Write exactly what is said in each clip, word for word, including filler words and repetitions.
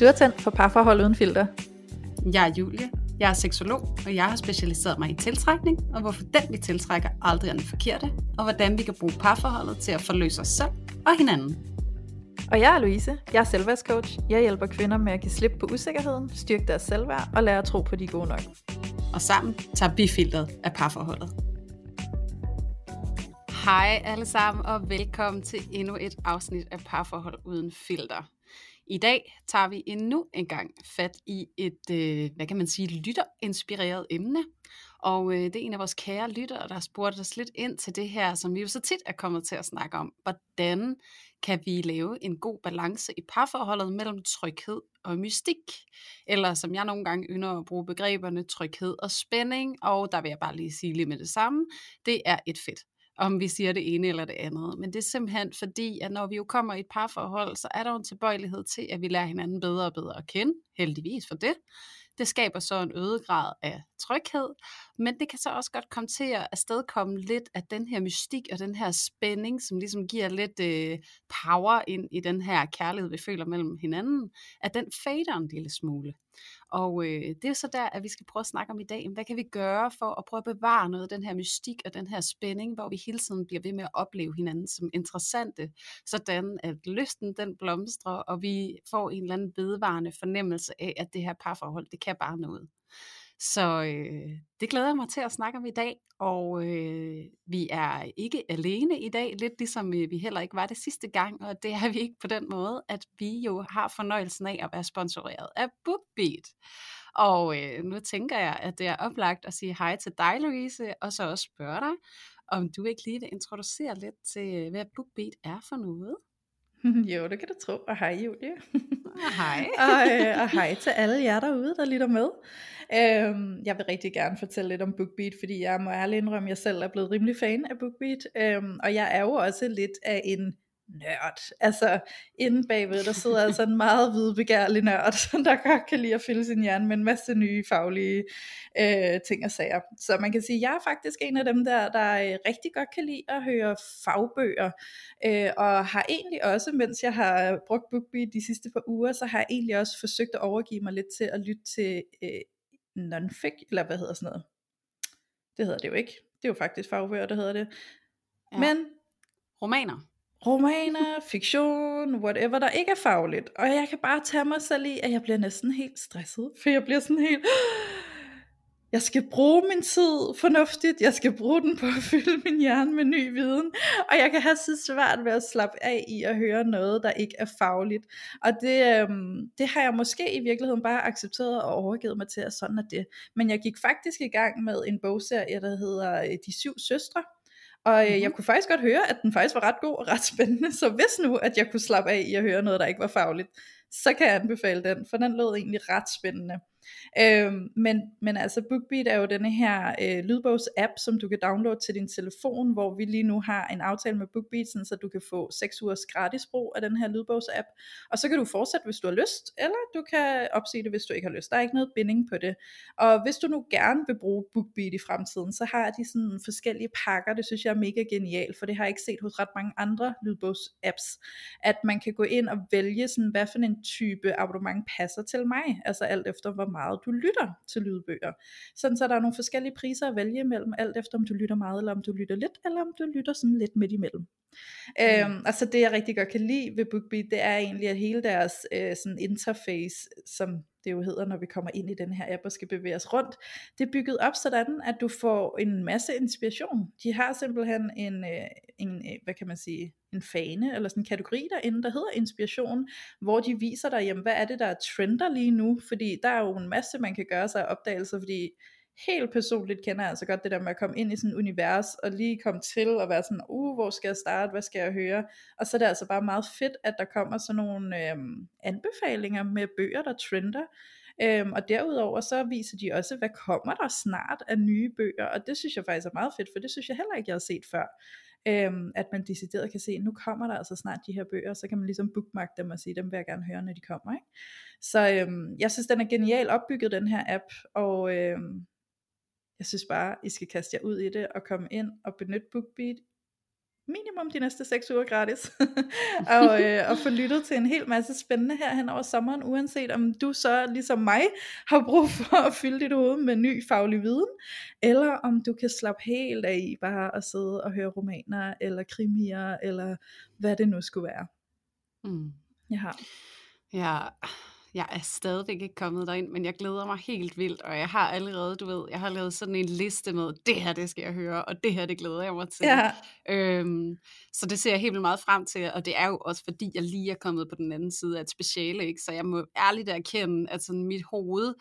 Du er tændt for parforhold uden filter. Jeg er Julie, jeg er seksolog, og jeg har specialiseret mig i tiltrækning, og hvorfor den vi tiltrækker aldrig er den forkerte, og hvordan vi kan bruge parforholdet til at forløse os selv og hinanden. Og jeg er Louise, jeg er selvværdscoach. Jeg hjælper kvinder med at give slip på usikkerheden, styrke deres selvværd og lære at tro på, de er gode nok. Og sammen tager vi filteret af parforholdet. Hej alle sammen, og velkommen til endnu et afsnit af Parforhold uden filter. I dag tager vi endnu en gang fat i et, øh, hvad kan man sige, lytterinspireret emne. Og øh, det er en af vores kære lyttere, der har spurgt os lidt ind til det her, som vi jo så tit er kommet til at snakke om. Hvordan kan vi lave en god balance i parforholdet mellem tryghed og mystik? Eller som jeg nogle gange ynder at bruge begreberne tryghed og spænding. Og der vil jeg bare lige sige lige med det samme, det er et fedt. Om vi siger det ene eller det andet. Men det er simpelthen fordi, at når vi jo kommer i et parforhold, så er der en tilbøjelighed til, at vi lærer hinanden bedre og bedre at kende. Heldigvis for det. Det skaber så en øget grad af tryghed. Men det kan så også godt komme til at afstedkomme lidt af den her mystik og den her spænding, som ligesom giver lidt øh, power ind i den her kærlighed, vi føler mellem hinanden. At den fader en lille smule. Og øh, det er så der, at vi skal prøve at snakke om i dag, hvad kan vi gøre for at prøve at bevare noget af den her mystik og den her spænding, hvor vi hele tiden bliver ved med at opleve hinanden som interessante, sådan at lysten den blomstrer, og vi får en eller anden vedvarende fornemmelse af, at det her parforhold, det kan bare noget. Så øh, det glæder jeg mig til at snakke om i dag, og øh, vi er ikke alene i dag, lidt ligesom vi heller ikke var det sidste gang, og det er vi ikke på den måde, at vi jo har fornøjelsen af at være sponsoreret af Bookbeat. Og øh, nu tænker jeg, at det er oplagt at sige hej til dig, Louise, og så også spørge dig, om du ikke lige vil introducere lidt til, hvad Bookbeat er for noget. Jo, det kan du tro. Og hej, Julie. Og hej. og, øh, og hej til alle jer derude, der lytter med. Øhm, jeg vil rigtig gerne fortælle lidt om Bookbeat, fordi jeg må ærligt indrømme, at jeg selv er blevet rimelig fan af Bookbeat. Øhm, og jeg er jo også lidt af en nørd. Altså, inde bagved, der sidder altså en meget hvidbegærlig nørd, der godt kan lide at fylde sin hjerne med en masse nye faglige øh, ting og sager. Så man kan sige, at jeg er faktisk en af dem der, der rigtig godt kan lide at høre fagbøger, øh, og har egentlig også, mens jeg har brugt BookBeat de sidste par uger, så har jeg egentlig også forsøgt at overgive mig lidt til at lytte til øh, non-fiction, eller hvad hedder sådan noget? Det hedder det jo ikke. Det er jo faktisk fagbøger, der hedder det. Ja. Men romaner. Romaner, fiktion, whatever, der ikke er fagligt. Og jeg kan bare tage mig selv i, at jeg bliver næsten helt stresset. For jeg bliver sådan helt... Jeg skal bruge min tid fornuftigt. Jeg skal bruge den på at fylde min hjerne med ny viden. Og jeg kan have så svært ved at slappe af i at høre noget, der ikke er fagligt. Og det, øhm, det har jeg måske i virkeligheden bare accepteret og overgivet mig til, at sådan er det. Men jeg gik faktisk i gang med en bogserie, der hedder De Syv Søstre. Og øh, mm-hmm. jeg kunne faktisk godt høre, at den faktisk var ret god og ret spændende, så hvis nu, at jeg kunne slappe af i at høre noget, der ikke var fagligt, så kan jeg anbefale den, for den lød egentlig ret spændende. Øh, men, men altså, BookBeat er jo denne her øh, lydbogs-app, som du kan downloade til din telefon, hvor vi lige nu har en aftale med BookBeat, sådan, så du kan få seks ugers gratis brug af den her lydbogs-app, og så kan du fortsætte, hvis du har lyst, eller du kan opsige det, hvis du ikke har lyst. Der er ikke noget binding på det. Og hvis du nu gerne vil bruge BookBeat i fremtiden, så har de sådan forskellige pakker. Det synes jeg er mega genialt, for det har jeg ikke set hos ret mange andre lydbogs-apps, at man kan gå ind og vælge, sådan, hvad for en type abonnement passer til mig, altså alt efter, hvor meget du lytter til lydbøger. Sådan så der er nogle forskellige priser at vælge imellem, alt efter om du lytter meget, eller om du lytter lidt, eller om du lytter sådan lidt midt imellem. Mm. Øhm, altså det jeg rigtig godt kan lide ved BookBeat, det er egentlig at hele deres øh, sådan interface, som det jo hedder, når vi kommer ind i den her app og skal bevæge os rundt, det er bygget op sådan, at du får en masse inspiration. De har simpelthen en, en hvad kan man sige, en fane, eller sådan en kategori derinde, der hedder inspiration, hvor de viser dig, jamen, hvad er det, der trender lige nu, fordi der er jo en masse, man kan gøre sig af opdagelser, fordi helt personligt kender jeg altså godt det der med at komme ind i sådan et univers, og lige komme til og være sådan, uh, hvor skal jeg starte, hvad skal jeg høre, og så er det altså bare meget fedt, at der kommer sådan nogle øhm, anbefalinger med bøger, der trender, øhm, og derudover så viser de også, hvad kommer der snart af nye bøger, og det synes jeg faktisk er meget fedt, for det synes jeg heller ikke, jeg har set før, øhm, at man decideret kan se, nu kommer der altså snart de her bøger, så kan man ligesom bookmarke dem og sige, dem vil jeg gerne høre, når de kommer, ikke? Så øhm, jeg synes, den er genial opbygget, den her app, og øhm, jeg synes bare, I skal kaste jer ud i det og komme ind og benytte BookBeat minimum de næste seks uger gratis, og, øh, og få lyttet til en hel masse spændende her hen over sommeren, uanset om du så ligesom mig har brug for at fylde dit hoved med ny faglig viden, eller om du kan slappe helt af i bare at sidde og høre romaner, eller krimier, eller hvad det nu skulle være. Mm. Jeg har. Ja, jeg er stadig ikke kommet derind, men jeg glæder mig helt vildt, og jeg har allerede, du ved, jeg har lavet sådan en liste med, det her, det skal jeg høre, og det her, det glæder jeg mig til. Ja. Øhm, så det ser jeg helt vildt meget frem til, og det er jo også, fordi jeg lige er kommet på den anden side af et speciale, ikke? Så jeg må ærligt erkende, at sådan mit hoved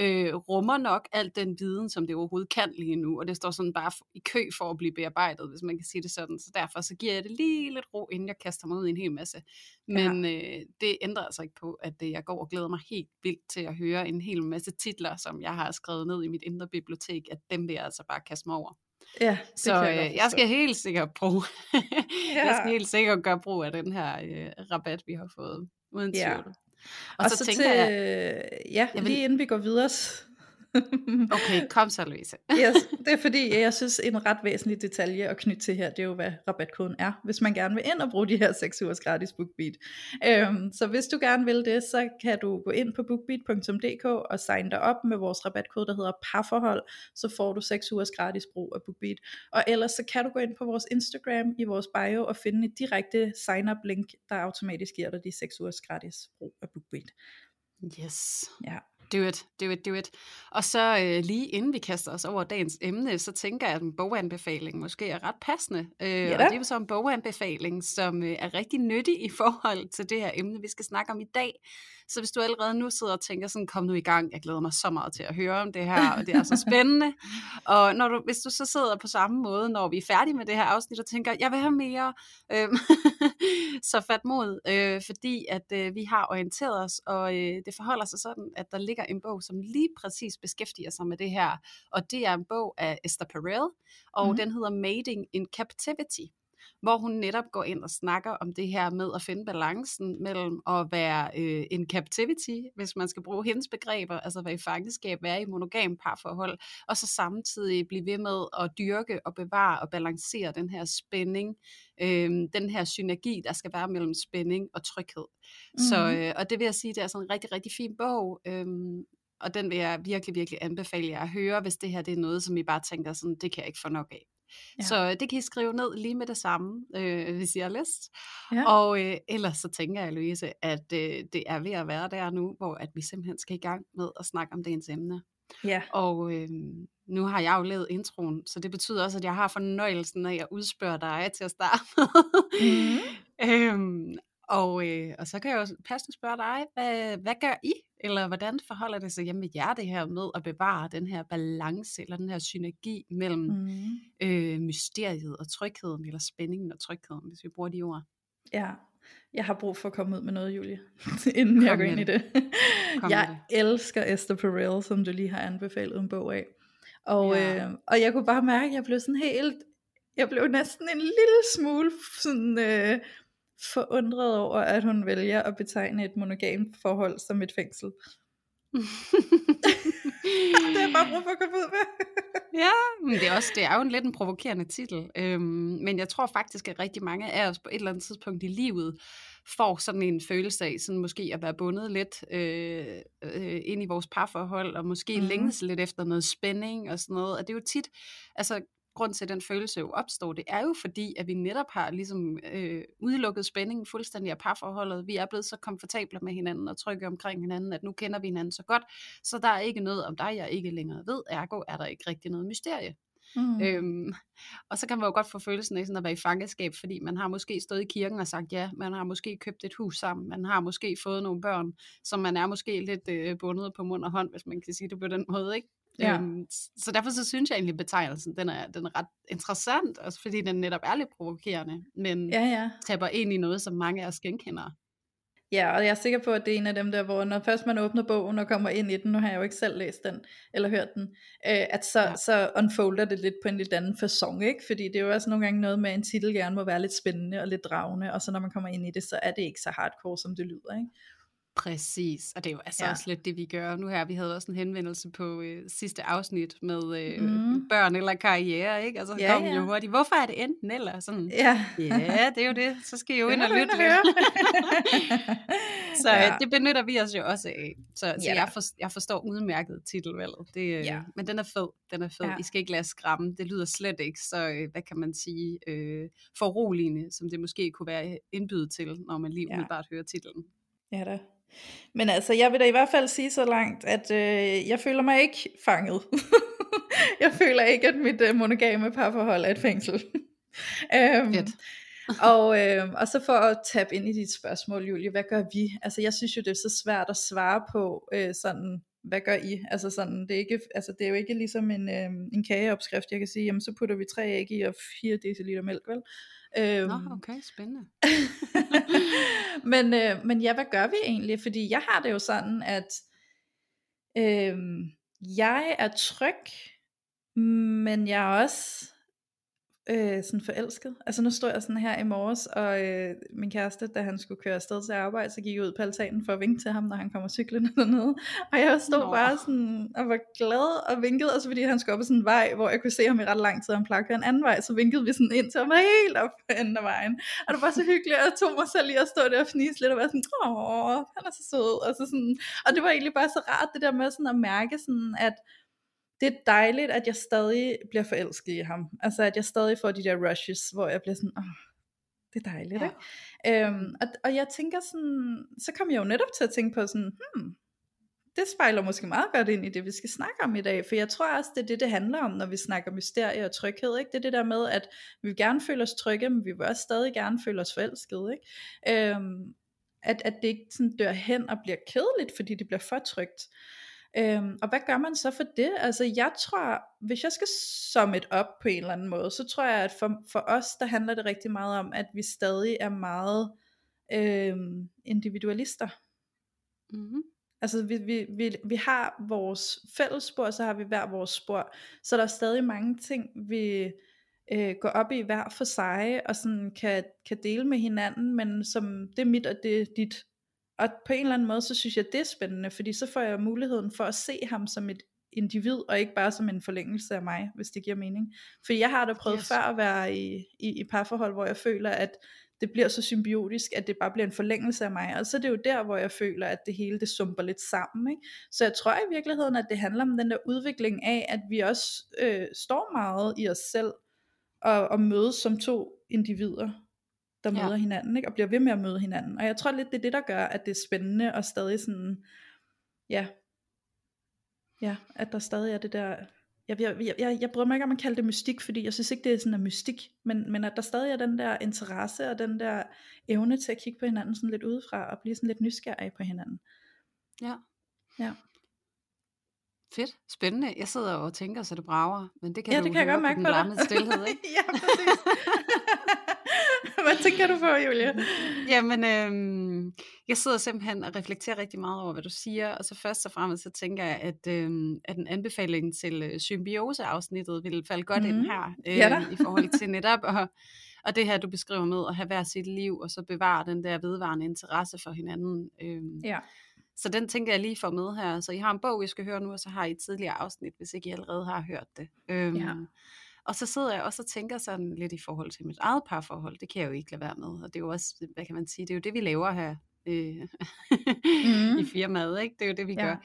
øh, rummer nok alt den viden, som det overhovedet kan lige nu, og det står sådan bare i kø for at blive bearbejdet, hvis man kan sige det sådan, så derfor så giver jeg det lige lidt ro, inden jeg kaster mig ud i en hel masse. Men ja. øh, det ændrer altså ikke på, at øh, jeg går og glæder mig helt vildt til at høre en hel masse titler, som jeg har skrevet ned i mit indre bibliotek, at dem vil jeg altså bare kaste mig over. Ja, så jeg, øh, jeg skal helt sikkert bruge, ja. jeg skal helt sikkert gøre brug af den her øh, rabat, vi har fået, uden tvivl. Ja. Og, og så, så tænker til, jeg, ja, jeg vil... lige inden vi går videre. Okay, kom så, Louise. Yes, det er fordi, jeg synes en ret væsentlig detalje at knytte til her, det er jo hvad rabatkoden er, hvis man gerne vil ind og bruge de her seks ugers gratis BookBeat. øhm, Så hvis du gerne vil det, så kan du gå ind på bookbeat punktum d k og signe dig op med vores rabatkode, der hedder parforhold. Så får du seks ugers gratis brug af BookBeat. Og ellers så kan du gå ind på vores Instagram i vores bio og finde et direkte sign up link, der automatisk giver dig de seks ugers gratis brug af BookBeat. Yes. Ja. Do it, do it, do it. Og så øh, lige inden vi kaster os over dagens emne, så tænker jeg, at en boganbefaling måske er ret passende. Øh, ja. Og det er jo så en boganbefaling, som øh, er rigtig nyttig i forhold til det her emne, vi skal snakke om i dag. Så hvis du allerede nu sidder og tænker sådan, kom nu i gang, jeg glæder mig så meget til at høre om det her, og det er så spændende. Og når du, hvis du så sidder på samme måde, når vi er færdige med det her afsnit, og tænker, jeg vil have mere, øh, så fat mod, øh, fordi at øh, vi har orienteret os, og øh, det forholder sig sådan, at der ligger en bog, som lige præcis beskæftiger sig med det her, og det er en bog af Esther Perel, og mm-hmm. den hedder Mating in Captivity, hvor hun netop går ind og snakker om det her med at finde balancen mellem at være øh, en captivity, hvis man skal bruge hendes begreber, altså være i fangenskab, være i monogam parforhold, og så samtidig blive ved med at dyrke og bevare og balancere den her spænding, øh, den her synergi, der skal være mellem spænding og tryghed. Mm. Så, øh, og det vil jeg sige, det er sådan en rigtig, rigtig fin bog, øh, og den vil jeg virkelig, virkelig anbefale jer at høre, hvis det her det er noget, som I bare tænker sådan, det kan jeg ikke få nok af. Ja. Så det kan I skrive ned lige med det samme, øh, hvis I har lyst. Ja. Og øh, ellers så tænker jeg, Louise, at øh, det er ved at være der nu, hvor at vi simpelthen skal i gang med at snakke om dagens emne. Ja. Og øh, nu har jeg jo lavet introen, så det betyder også, at jeg har fornøjelsen af at udspørge dig til at starte med. Mm-hmm. øhm, og, øh, og så kan jeg jo passende spørge dig, hvad, hvad gør I? Eller hvordan forholder det sig hjemme med jer det her med at bevare den her balance, eller den her synergi mellem mm. øh, mysteriet og trygheden, eller spændingen og trygheden, hvis vi bruger de ord? Ja, jeg har brug for at komme ud med noget, Julie, inden Kom jeg går ind i det. Jeg det. elsker Esther Perel, som du lige har anbefalet en bog af. Og, ja. øh, og jeg kunne bare mærke, at jeg blev sådan helt, jeg blev næsten en lille smule sådan... Øh, forundret over, at hun vælger at betegne et monogamt forhold som et fængsel. Det er bare brug for at komme ud med. Ja, men det er, også, det er jo en lidt en provokerende titel, øhm, men jeg tror faktisk, at rigtig mange af os på et eller andet tidspunkt i livet får sådan en følelse af, sådan måske at være bundet lidt øh, øh, ind i vores parforhold, og måske mm-hmm. længes lidt efter noget spænding og sådan noget, og det er jo tit, altså grund til, at den følelse jo opstår, det er jo fordi, at vi netop har ligesom øh, udelukket spændingen fuldstændig af parforholdet. Vi er blevet så komfortable med hinanden og trygge omkring hinanden, at nu kender vi hinanden så godt, så der er ikke noget om dig, jeg ikke længere ved. Ergo er der ikke rigtig noget mysterie. Mm. Øhm, og så kan man jo godt få følelsen af sådan at være i fangeskab, fordi man har måske stået i kirken og sagt ja, man har måske købt et hus sammen, man har måske fået nogle børn, så man er måske lidt øh, bundet på mund og hånd, hvis man kan sige det på den måde, ikke? Ja. Øhm, så derfor så synes jeg egentlig betegnelsen den er, den er ret interessant, også fordi den netop er lidt provokerende, men ja, ja. Taber egentlig noget, som mange af os genkender. Ja, og jeg er sikker på, at det er en af dem der, hvor når først man åbner bogen og kommer ind i den, nu har jeg jo ikke selv læst den eller hørt den, øh, at så, ja. så unfolder det lidt på en lidt anden facon, ikke? Fordi det er jo også nogle gange noget med, at en titel gerne må være lidt spændende og lidt dragende, og så når man kommer ind i det, så er det ikke så hardcore, som det lyder, ikke? Præcis, og det er jo altså ja. også lidt det, vi gør nu her. Vi havde også en henvendelse på øh, sidste afsnit med øh, mm. børn eller karriere, ikke? Og så ja, kom ja. jo hurtigt, hvorfor er det enten eller? Sådan, ja. ja, det er jo det. Så skal I jo ind og lytte. Så ja. øh, det benytter vi os jo også af. Så, så ja. jeg, for, jeg forstår udmærket titelvalget. Det, øh, ja. Men den er fed. Den er fed. Ja. I skal ikke lade os skræmme. Det lyder slet ikke så, øh, hvad kan man sige, øh, foruroligende, som det måske kunne være indbydet til, når man lige umiddelbart ja. hører titlen. Ja da. Men altså, jeg vil da i hvert fald sige så langt, at øh, jeg føler mig ikke fanget. Jeg føler ikke, at mit øh, monogame parforhold er et fængsel. øhm, og, øh, og så for at tabe ind i dit spørgsmål, Julie, hvad gør vi? Altså, jeg synes jo, det er så svært at svare på øh, sådan, hvad gør I? Altså sådan, det er, ikke, altså, det er jo ikke ligesom en, øh, en kageopskrift, jeg kan sige, jamen så putter vi tre æg i og fire deciliter mælk, vel? Øhm. Nå, okay, spændende. men, øh, men ja, hvad gør vi egentlig? Fordi jeg har det jo sådan, at øh, jeg er tryg, men jeg er også øh, sådan forelsket. Altså nu står jeg sådan her i morges, og øh, min kæreste, da han skulle køre afsted til arbejde, så gik jeg ud på altanen for at vinke til ham, når han kommer cyklende dernede. Og jeg stod Nå. bare sådan og var glad og vinkede, også fordi han skulle op ad sådan en vej, hvor jeg kunne se ham i ret lang tid, og han plagede at køre en anden vej, så vinkede vi sådan ind til ham helt op på anden af vejen. Og det var så hyggeligt, og jeg tog mig selv lige at stå der og fnise lidt, og var sådan, åh, han er så sød. Og, så sådan, og det var egentlig bare så rart, det der med sådan at mærke sådan, at det er dejligt, at jeg stadig bliver forelsket i ham. Altså, at jeg stadig får de der rushes, hvor jeg bliver sådan, åh, oh, det er dejligt, ja. ikke? Øhm, og, og jeg tænker sådan, så kom jeg jo netop til at tænke på sådan, hmm, det spejler måske meget godt ind i det, vi skal snakke om i dag. For jeg tror også, det er det, det handler om, når vi snakker mysterie og tryghed, ikke? Det er det der med, at vi vil gerne føle os trygge, men vi vil også stadig gerne føle os forelskede, ikke? Øhm, at, at det ikke sådan dør hen og bliver kedeligt, fordi det bliver for trygt. Øhm, og hvad gør man så for det? Altså jeg tror, hvis jeg skal summe det op på en eller anden måde, så tror jeg, at for, for os, der handler det rigtig meget om, at vi stadig er meget øhm, individualister. Mm-hmm. Altså vi, vi, vi, vi har vores fælles spor, så har vi hver vores spor. Så der er stadig mange ting, vi øh, går op i hver for sig, og sådan kan, kan dele med hinanden, men som det er mit, og det er dit. Og på en eller anden måde, så synes jeg, det er spændende, fordi så får jeg muligheden for at se ham som et individ, og ikke bare som en forlængelse af mig, hvis det giver mening. For jeg har da prøvet yes. før at være i, i, i parforhold, hvor jeg føler, at det bliver så symbiotisk, at det bare bliver en forlængelse af mig. Og så er det jo der, hvor jeg føler, at det hele det sumper lidt sammen, ikke? Så jeg tror i virkeligheden, at det handler om den der udvikling af, at vi også øh, står meget i os selv, og, og mødes som to individer, der møder ja. hinanden, ikke? Og bliver ved med at møde hinanden. Og jeg tror lidt, det er det, der gør, at det er spændende, og stadig sådan, ja, ja at der stadig er det der, jeg, jeg, jeg, jeg bryder mig ikke om at kalde det mystik, fordi jeg synes ikke, det er sådan en mystik, men, men at der stadig er den der interesse, og den der evne til at kigge på hinanden sådan lidt udefra, og blive sådan lidt nysgerrig på hinanden. Ja. Ja. Fedt, spændende. Jeg sidder og tænker, så det brager, men det kan ja, du det kan høre jeg godt mærke på den dig. Stilhed, ikke? Ja, præcis. Hvad tænker du på, Julia? Jamen, øh, jeg sidder simpelthen og reflekterer rigtig meget over, hvad du siger, og så først og fremmest, så tænker jeg, at, øh, at en anbefaling til øh, symbioseafsnittet ville falde godt mm-hmm. ind her, øh, ja i forhold til netop, og, og det her, du beskriver med at have hver sit liv, og så bevare den der vedvarende interesse for hinanden. Øh, ja. Så den tænker jeg lige får med her. Så I har en bog, I skal høre nu, og så har I et tidligere afsnit, hvis ikke I allerede har hørt det. Øh, ja. Og så sidder jeg også og tænker sådan lidt i forhold til mit eget parforhold. Det kan jeg jo ikke lade være med. Og det er jo også, hvad kan man sige, det er jo det, vi laver her øh, mm. i firmaet, ikke? Det er jo det, vi ja. gør.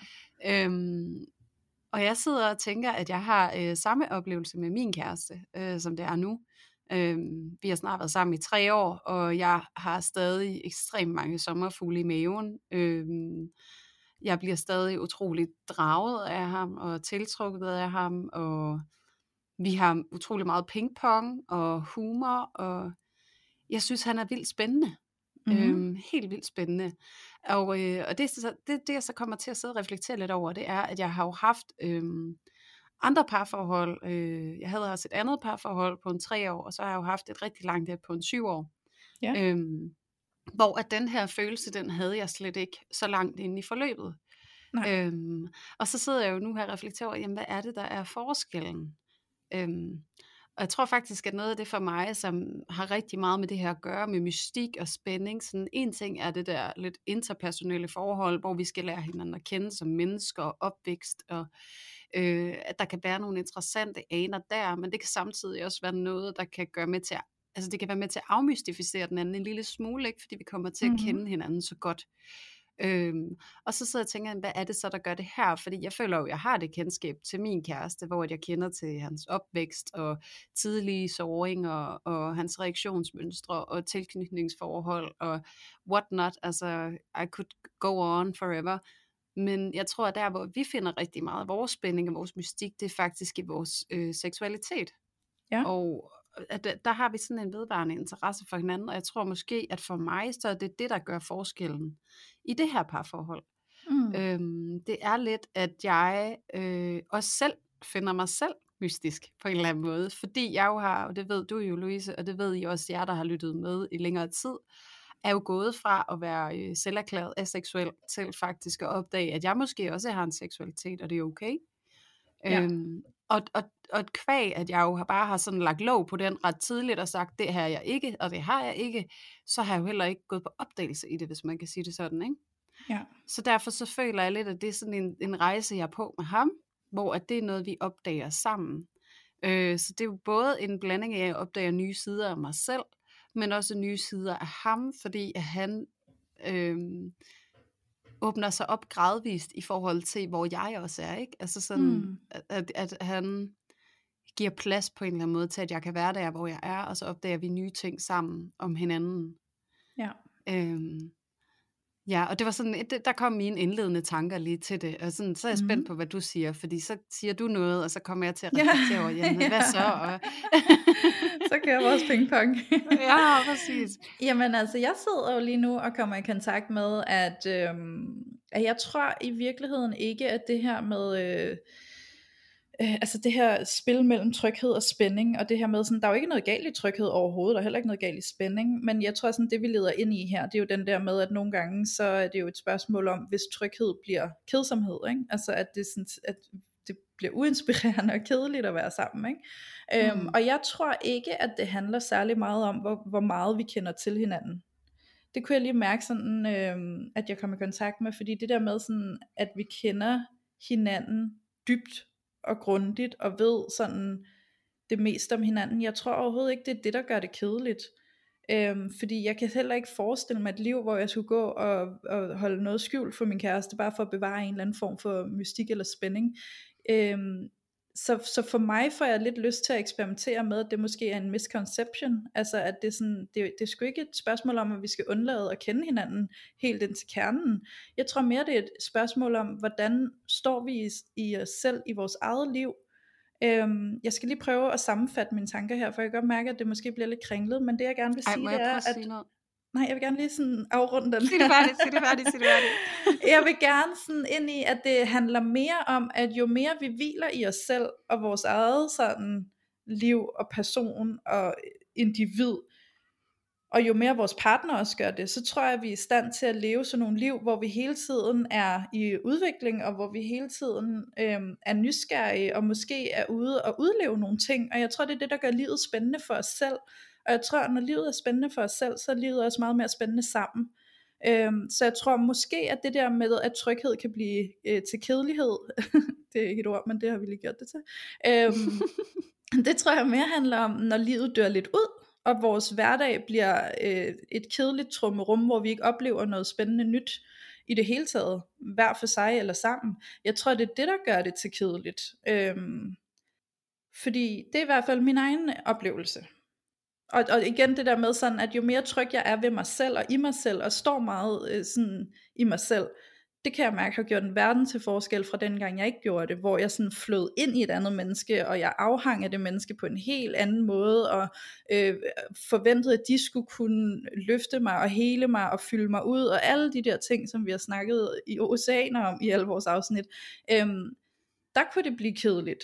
Øhm, og jeg sidder og tænker, at jeg har øh, samme oplevelse med min kæreste, øh, som det er nu. Øhm, vi har snart været sammen i tre år, og jeg har stadig ekstremt mange sommerfugle i maven. Øhm, jeg bliver stadig utroligt draget af ham, og tiltrukket af ham, og vi har utrolig meget pingpong og humor, og jeg synes, han er vildt spændende. Mm-hmm. Øhm, helt vildt spændende. Og, øh, og det, det, det, jeg så kommer til at sidde og reflektere lidt over, det er, at jeg har jo haft øh, andre parforhold. Øh, jeg havde også et andet parforhold på en tre år, og så har jeg jo haft et rigtig langt et på en syv år. Ja. Øhm, hvor at den her følelse, den havde jeg slet ikke så langt inde i forløbet. Øhm, og så sidder jeg jo nu her og reflekterer over, jamen, hvad er det, der er forskellen? Øhm, Og jeg tror faktisk, at noget af det for mig, som har rigtig meget med det her at gøre, med mystik og spænding, sådan en ting er det der lidt interpersonelle forhold, hvor vi skal lære hinanden at kende som mennesker og opvækst, og øh, at der kan være nogle interessante aner der, men det kan samtidig også være noget, der kan gøre med til at, altså det kan være med til at afmystificere den anden en lille smule, ikke? Fordi vi kommer til mm-hmm. at kende hinanden så godt. Øhm, og så sidder jeg og tænker, hvad er det så, der gør det her? Fordi jeg føler jo, jeg har det kendskab til min kæreste, hvor jeg kender til hans opvækst og tidlige såringer og hans reaktionsmønstre og tilknytningsforhold og whatnot. Altså, I could go on forever. Men jeg tror, at der, hvor vi finder rigtig meget af vores spænding og vores mystik, det er faktisk i vores øh, seksualitet. Ja. Og at der har vi sådan en vedvarende interesse for hinanden, og jeg tror måske, at for mig, så er det det, der gør forskellen i det her parforhold. Mm. Øhm, det er lidt, at jeg øh, også selv finder mig selv mystisk på en eller anden måde, fordi jeg jo har, og det ved du jo, Louise, og det ved I også jer, der har lyttet med i længere tid, er jo gået fra at være øh, selverklæret aseksuel til faktisk at opdage, at jeg måske også har en seksualitet, og det er okay. Ja. Øhm, Og, og, og et kvæg, at jeg jo bare har sådan lagt låg på den ret tidligt og sagt, det har jeg ikke, og det har jeg ikke, så har jeg jo heller ikke gået på opdagelse i det, hvis man kan sige det sådan, ikke? Ja. Så derfor så føler jeg lidt, at det er sådan en, en rejse, jeg er på med ham, hvor at det er noget, vi opdager sammen. Øh, så det er jo både en blanding af, at jeg opdager nye sider af mig selv, men også nye sider af ham, fordi han øh, åbner sig op gradvist i forhold til, hvor jeg også er, ikke? Altså sådan, mm. at, at han giver plads på en eller anden måde til, at jeg kan være der, hvor jeg er, og så opdager vi nye ting sammen om hinanden. Ja. Øhm, ja, og det var sådan, der kom mine indledende tanker lige til det, og sådan, så er jeg spændt mm. på, hvad du siger, fordi så siger du noget, og så kommer jeg til at reflektere over, jamen, hvad så? Og så kører vores pingpong. Ja, præcis. Jamen altså, jeg sidder jo lige nu og kommer i kontakt med, at, øhm, at jeg tror i virkeligheden ikke, at det her med, øh, øh, altså det her spil mellem tryghed og spænding, og det her med, sådan, der er jo ikke noget galt i tryghed overhovedet, og heller ikke noget galt i spænding, men jeg tror sådan, det vi leder ind i her, det er jo den der med, at nogle gange, så er det jo et spørgsmål om, hvis tryghed bliver kedsomhed, ikke? Altså at det sådan, at det bliver uinspirerende og kedeligt at være sammen, ikke? Mm. Øhm, og jeg tror ikke, at det handler særlig meget om, hvor, hvor meget vi kender til hinanden. Det kunne jeg lige mærke, sådan, øhm, at jeg kom i kontakt med, fordi det der med, sådan, at vi kender hinanden dybt og grundigt, og ved sådan det meste om hinanden, jeg tror overhovedet ikke, det er det, der gør det kedeligt. Øhm, fordi jeg kan heller ikke forestille mig et liv, hvor jeg skulle gå og, og holde noget skjult for min kæreste, bare for at bevare en eller anden form for mystik eller spænding. Øhm, så, så for mig får jeg lidt lyst til at eksperimentere med, at det måske er en misconception, altså at det er, sådan, det, det er sgu ikke et spørgsmål om, at vi skal undlade at kende hinanden helt ind til kernen. Jeg tror mere, det er et spørgsmål om, hvordan står vi i, i os selv i vores eget liv. Øhm, jeg skal lige prøve at sammenfatte mine tanker her, for jeg kan godt mærke, at det måske bliver lidt kringlet, men det jeg gerne vil sige, Ej, det er, at... Sige Nej, jeg vil gerne lige sådan afrunde den. Sig det færdigt, sig det færdigt, sig det færdigt. Jeg vil gerne sådan ind i, at det handler mere om, at jo mere vi hviler i os selv, og vores eget sådan liv, og person, og individ, og jo mere vores partner også gør det, så tror jeg, at vi er i stand til at leve sådan nogle liv, hvor vi hele tiden er i udvikling, og hvor vi hele tiden øhm, er nysgerrige, og måske er ude og udleve nogle ting, og jeg tror, det er det, der gør livet spændende for os selv. Og jeg tror, når livet er spændende for os selv, så er livet også meget mere spændende sammen. Øhm, så jeg tror måske, at det der med, at tryghed kan blive øh, til kedelighed, det er ikke et ord, men det har vi lige gjort det til, øhm, det tror jeg mere handler om, når livet dør lidt ud, og vores hverdag bliver øh, et kedeligt trummerum, hvor vi ikke oplever noget spændende nyt i det hele taget, hver for sig eller sammen. Jeg tror, det er det, der gør det til kedeligt. Øhm, fordi det er i hvert fald min egen oplevelse. Og, og igen det der med sådan, at jo mere tryg jeg er ved mig selv og i mig selv, og står meget øh, sådan i mig selv, det kan jeg mærke har gjort en verden til forskel fra dengang jeg ikke gjorde det, hvor jeg sådan flød ind i et andet menneske, og jeg afhang af det menneske på en helt anden måde, og øh, forventede at de skulle kunne løfte mig og hele mig og fylde mig ud, og alle de der ting, som vi har snakket i oceaner om i alle vores afsnit, øh, der kunne det blive kedeligt.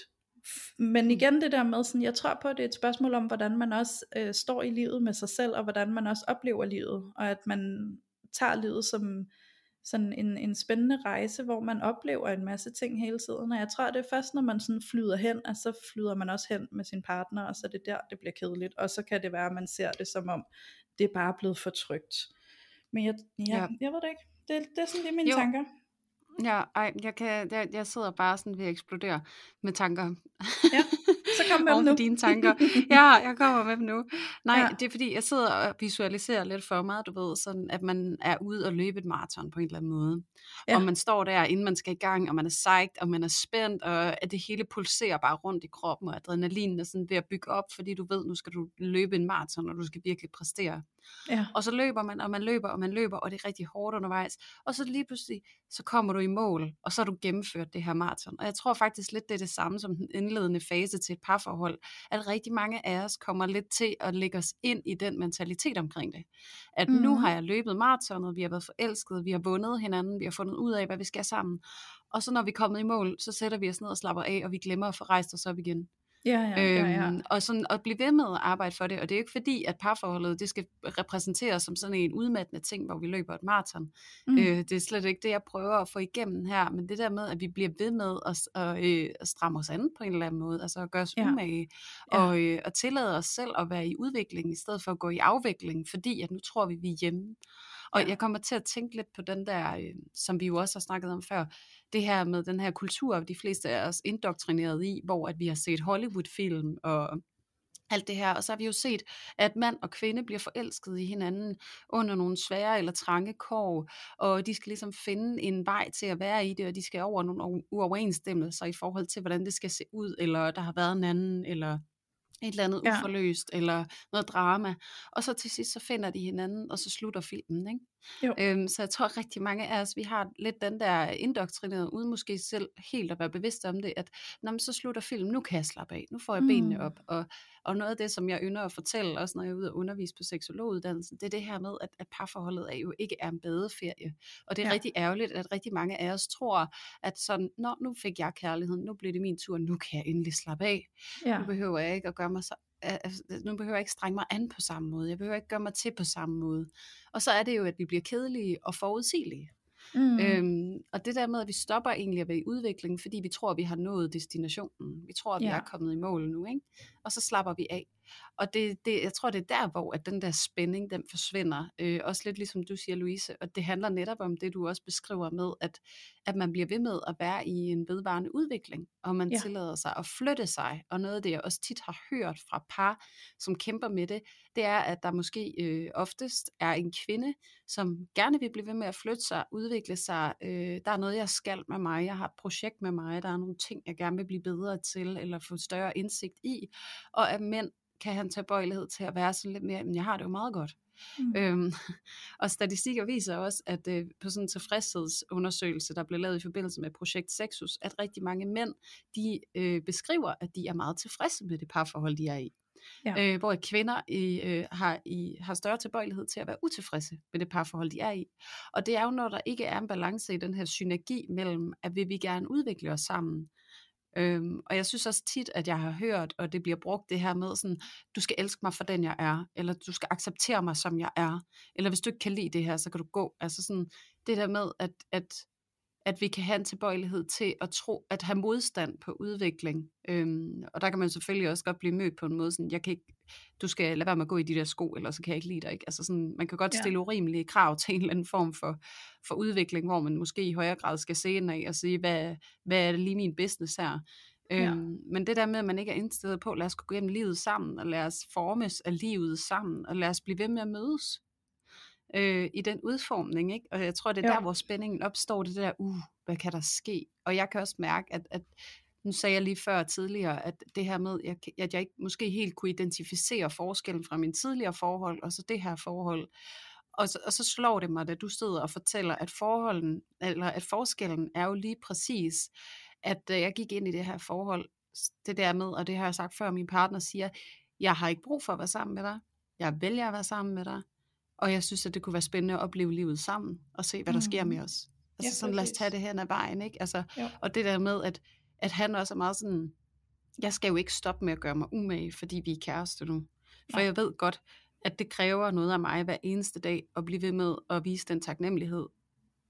Men igen det der med, sådan, jeg tror på, at det er et spørgsmål om, hvordan man også øh, står i livet med sig selv, og hvordan man også oplever livet, og at man tager livet som, sådan en, en spændende rejse, hvor man oplever en masse ting hele tiden, og jeg tror, det er først, når man sådan flyder hen, og så flyder man også hen med sin partner, og så er det der, det bliver kedeligt, og så kan det være, at man ser det som om, det er bare blevet fortrykt. Men jeg, jeg, ja. jeg ved det ikke, det, det er sådan lige mine jo. tanker. Ja, ej, jeg, kan, jeg, jeg sidder bare sådan ved at eksplodere med tanker. Ja, så kom med dem nu. dine tanker. Ja, jeg kommer med dem nu. Nej, ja. det er fordi, jeg sidder og visualiserer lidt for mig, du ved, sådan at man er ude og løbe et maraton på en eller anden måde. Ja. Og man står der, inden man skal i gang, og man er psyched, og man er spændt, og at det hele pulserer bare rundt i kroppen, og adrenalinen er sådan ved at bygge op, fordi du ved, nu skal du løbe en maraton, og du skal virkelig præstere. Ja. Og så løber man, og man løber, og man løber, og det er rigtig hårdt undervejs. Og så lige pludselig, så kommer du i mål, og så har du gennemført det her maraton. Og jeg tror faktisk lidt, det er det samme som den indledende fase til et parforhold, at rigtig mange af os kommer lidt til at lægge os ind i den mentalitet omkring det. At mm. nu har jeg løbet maratonet, vi har været forelskede, vi har vundet hinanden, vi har fundet ud af, hvad vi skal sammen. Og så når vi er kommet i mål, så sætter vi os ned og slapper af, og vi glemmer at få rejst os op igen. Ja, ja, ja, ja. Øhm, og sådan at blive ved med at arbejde for det, og det er jo ikke fordi, at parforholdet det skal repræsenteres som sådan en udmattende ting, hvor vi løber et maraton. Mm. Øh, det er slet ikke det, jeg prøver at få igennem her, men det der med, at vi bliver ved med at, at, øh, at stramme os an på en eller anden måde, altså at gøre os ja. umage, ja. og øh, at tillade os selv at være i udvikling, i stedet for at gå i afvikling, fordi at nu tror vi, vi er hjemme. Og ja. jeg kommer til at tænke lidt på den der, øh, som vi jo også har snakket om før, det her med den her kultur, de fleste af os indoktrineret i, hvor at vi har set Hollywood-film og alt det her. Og så har vi jo set, at mand og kvinde bliver forelsket i hinanden under nogle svære eller trange kår, og de skal ligesom finde en vej til at være i det, og de skal over nogle uoverensstemmelser i forhold til, hvordan det skal se ud, eller der har været en anden, eller et eller andet ja. uforløst, eller noget drama, og så til sidst, så finder de hinanden, og så slutter filmen, ikke? Øhm, så jeg tror rigtig mange af os, vi har lidt den der indoktrineret, uden måske selv helt at være bevidste om det, at når man så slutter filmen, nu kan jeg slappe af, nu får jeg mm. benene op, og, og noget af det, som jeg ynder at fortælle, også når jeg er ude og undervise på seksologuddannelsen, det er det her med, at, at parforholdet er jo ikke er en badeferie, og det er ja. rigtig ærgerligt, at rigtig mange af os tror, at sådan, nå, nu fik jeg kærligheden, nu blev det min tur, nu kan jeg endelig slappe af, ja. nu behøver jeg ikke at gøre mig så, altså, nu behøver jeg ikke strenge mig an på samme måde, jeg behøver ikke gøre mig til på samme måde, og så er det jo, at vi bliver kedelige og forudsigelige. Mm. Øhm, og det der med, at vi stopper egentlig at være i udviklingen, fordi vi tror, at vi har nået destinationen, vi tror, at vi ja. er kommet i mål nu, ikke? Og så slapper vi af, og det, det, jeg tror, det er der, hvor at den der spænding, den forsvinder, øh, også lidt ligesom du siger, Louise, og det handler netop om det, du også beskriver med, at, at man bliver ved med at være i en vedvarende udvikling, og man ja. tillader sig at flytte sig, og noget af det, jeg også tit har hørt fra par, som kæmper med det, det er, at der måske øh, oftest er en kvinde, som gerne vil blive ved med at flytte sig, udvikle sig, øh, der er noget, jeg skal med mig, jeg har et projekt med mig, der er nogle ting, jeg gerne vil blive bedre til, eller få større indsigt i, og at mænd kan han tage bøjelighed til at være sådan lidt mere, men jeg har det jo meget godt. Mm. Øhm, og statistikker viser også, at øh, på sådan en tilfredshedsundersøgelse, der blev lavet i forbindelse med Projekt Sexus, at rigtig mange mænd, de øh, beskriver, at de er meget tilfredse med det parforhold, de er i. Ja. Øh, hvor kvinder i, øh, har, i, har større tilbøjelighed til at være utilfredse med det parforhold, de er i. Og det er jo, når der ikke er en balance i den her synergi mellem, at vi vil gerne udvikle os sammen. Øhm, og jeg synes også tit, at jeg har hørt, og det bliver brugt det her med sådan, du skal elske mig for den jeg er, eller du skal acceptere mig som jeg er, eller hvis du ikke kan lide det her, så kan du gå. Altså sådan, det der med, at, at, at vi kan have en tilbøjelighed til at tro, at have modstand på udvikling. Øhm, og der kan man selvfølgelig også godt blive mødt på en måde sådan, jeg kan ikke, du skal lade være med at gå i de der sko, eller så kan jeg ikke lide dig, ikke? Altså sådan, man kan godt stille ja. urimelige krav til en eller anden form for, for udvikling, hvor man måske i højere grad skal se ind af og sige, hvad, hvad er det lige min business her? Ja. Øhm, men det der med, at man ikke er indstillet på, lad os gå gennem livet sammen, og lad os formes af livet sammen, og lad os blive ved med at mødes øh, i den udformning, ikke? Og jeg tror, det er ja. der, hvor spændingen opstår, det der, uh, hvad kan der ske? Og jeg kan også mærke, at, at nu sagde jeg lige før tidligere, at det her med, at jeg ikke måske helt kunne identificere forskellen fra mine tidligere forhold, og så det her forhold. Og så, og så slår det mig, da du sidder og fortæller, at forholden, eller at forskellen er jo lige præcis, at jeg gik ind i det her forhold, det der med, og det har jeg sagt før, min partner siger, jeg har ikke brug for at være sammen med dig, jeg vælger at være sammen med dig, og jeg synes, at det kunne være spændende at opleve livet sammen, og se, hvad der mm. sker med os. Altså ja, sådan, lad os tage det hen ad vejen, ikke? Altså, og det der med, at at han også er meget sådan, jeg skal jo ikke stoppe med at gøre mig umage, fordi vi er kæreste nu. For ja. jeg ved godt, at det kræver noget af mig hver eneste dag, at blive ved med at vise den taknemmelighed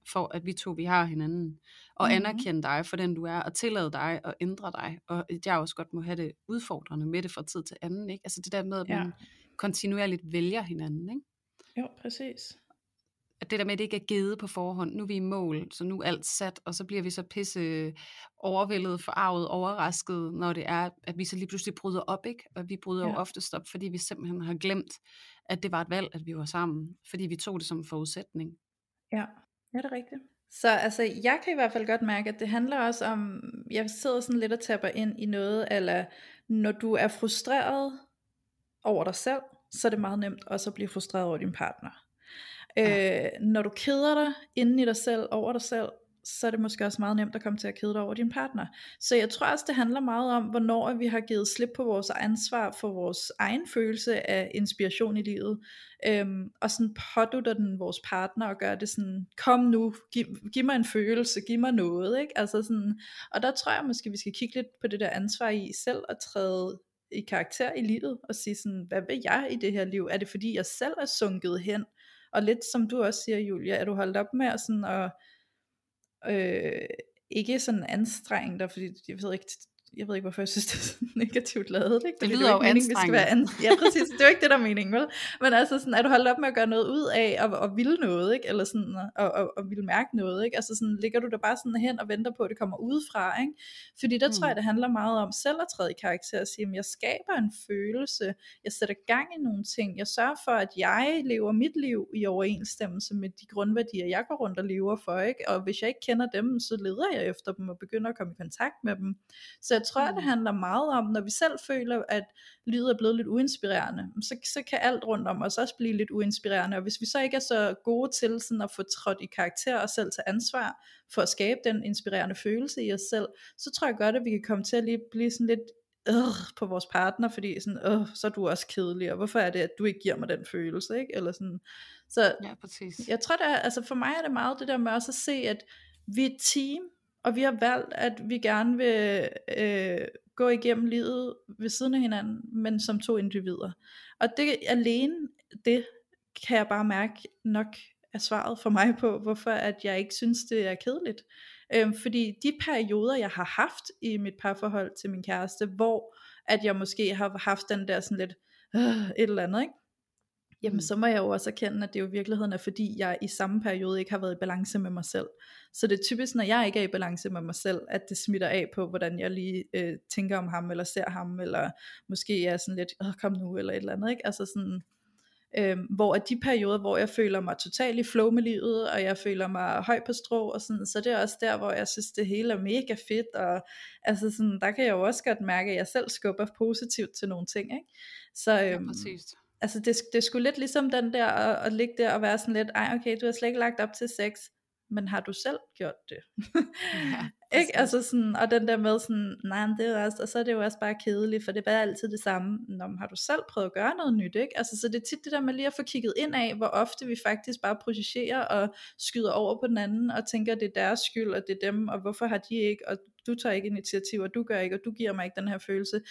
for at vi to, vi har hinanden, og mm-hmm. anerkende dig for den du er, og tillade dig og ændre dig, og jeg også godt må have det udfordrende med det fra tid til anden, ikke? Altså det der med, at ja. man kontinuerligt vælger hinanden, ikke? Jo, præcis. At det der med, at det ikke er givet på forhånd, nu er vi i mål, så nu er alt sat, og så bliver vi så pisse overvældet, forarvet, overrasket, når det er, at vi så lige pludselig bryder op, ikke? Og vi bryder ja. jo oftest op, fordi vi simpelthen har glemt, at det var et valg, at vi var sammen, fordi vi tog det som forudsætning. Ja, ja, det er rigtigt. Så altså, jeg kan i hvert fald godt mærke, at det handler også om, jeg sidder sådan lidt og tapper ind i noget, eller når du er frustreret over dig selv, så er det meget nemt også at blive frustreret over din partner. Øh, når du keder dig inden i dig selv, over dig selv, så er det måske også meget nemt at komme til at kede dig over din partner. Så jeg tror også det handler meget om, hvornår vi har givet slip på vores ansvar for vores egen følelse af inspiration i livet, øhm, og sådan pådutter den vores partner og gør det sådan, kom nu, giv, giv mig en følelse, giv mig noget, ikke? Altså sådan, og der tror jeg måske vi skal kigge lidt på det der ansvar i selv at træde i karakter i livet og sige sådan, hvad vil jeg i det her liv? Er det fordi jeg selv er sunket hen? Og lidt som du også siger, Julia, er du holdt op med at sådan og øh, ikke sådan anstrenge dig, fordi jeg ved ikke, jeg ved ikke hvorfor jeg synes det er sådan negativt lavet, ikke? Det lyder det jo ikke meningen, det skal være an- ja, præcis. Det er jo ikke det der er meningen, vel? Men altså sådan, er du holdt op med at gøre noget ud af og, og ville noget, ikke? Eller sådan og, og, og ville mærke noget, ikke? Altså sådan ligger du der bare sådan hen og venter på at det kommer udefra, ikke? Fordi der mm. tror jeg det handler meget om selv at træde i karakter og sige, at jeg skaber en følelse, jeg sætter gang i nogle ting, jeg sørger for at jeg lever mit liv i overensstemmelse med de grundværdier jeg går rundt og lever for, ikke? Og hvis jeg ikke kender dem, så leder jeg efter dem og begynder at komme i kontakt med dem. Så jeg tror, det handler meget om, når vi selv føler, at livet er blevet lidt uinspirerende, så, så kan alt rundt om os også blive lidt uinspirerende, og hvis vi så ikke er så gode til sådan at få trådt i karakter og selv tage ansvar for at skabe den inspirerende følelse i os selv, så tror jeg godt, at vi kan komme til at lige blive sådan lidt øh, på vores partner, fordi sådan, øh, så er du også kedelig, og hvorfor er det, at du ikke giver mig den følelse, ikke? Eller sådan. Så ja, præcis. Jeg tror, det er, altså for mig er det meget det der med også at se, at vi er et team, og vi har valgt, at vi gerne vil øh, gå igennem livet ved siden af hinanden, men som to individer. Og det alene, det kan jeg bare mærke nok er svaret for mig på, hvorfor at jeg ikke synes, det er kedeligt. Øh, fordi de perioder, jeg har haft i mit parforhold til min kæreste, hvor at jeg måske har haft den der sådan lidt øh, et eller andet, ikke? Jamen så må jeg jo også erkende, at det jo i virkeligheden er fordi, jeg i samme periode ikke har været i balance med mig selv. Så det er typisk, når jeg ikke er i balance med mig selv, at det smitter af på, hvordan jeg lige øh, tænker om ham, eller ser ham, eller måske er sådan lidt, åh kom nu, eller et eller andet, ikke? Altså sådan, øh, hvor de perioder, hvor jeg føler mig totalt i flow med livet, og jeg føler mig høj på strå, og sådan, så det er også der, hvor jeg synes, det hele er mega fedt, og altså sådan, der kan jeg jo også godt mærke, at jeg selv skubber positivt til nogle ting, ikke? Så, øh, ja, præcis. Altså det, det skulle lidt ligesom den der at, at ligge der og være sådan lidt, ej okay, du har slet ikke lagt op til sex, men har du selv gjort det? Ja, ikke? Altså sådan, og den der med sådan, nej det er også, og så er det jo også bare kedeligt, for det er bare altid det samme. Nå, men har du selv prøvet at gøre noget nyt, ikke? Altså så det er tit det der med lige at få kigget ind af, hvor ofte vi faktisk bare projicerer og skyder over på den anden, og tænker det er deres skyld, og det er dem, og hvorfor har de ikke, og du tager ikke initiativ, og du gør ikke, og du giver mig ikke den her følelse.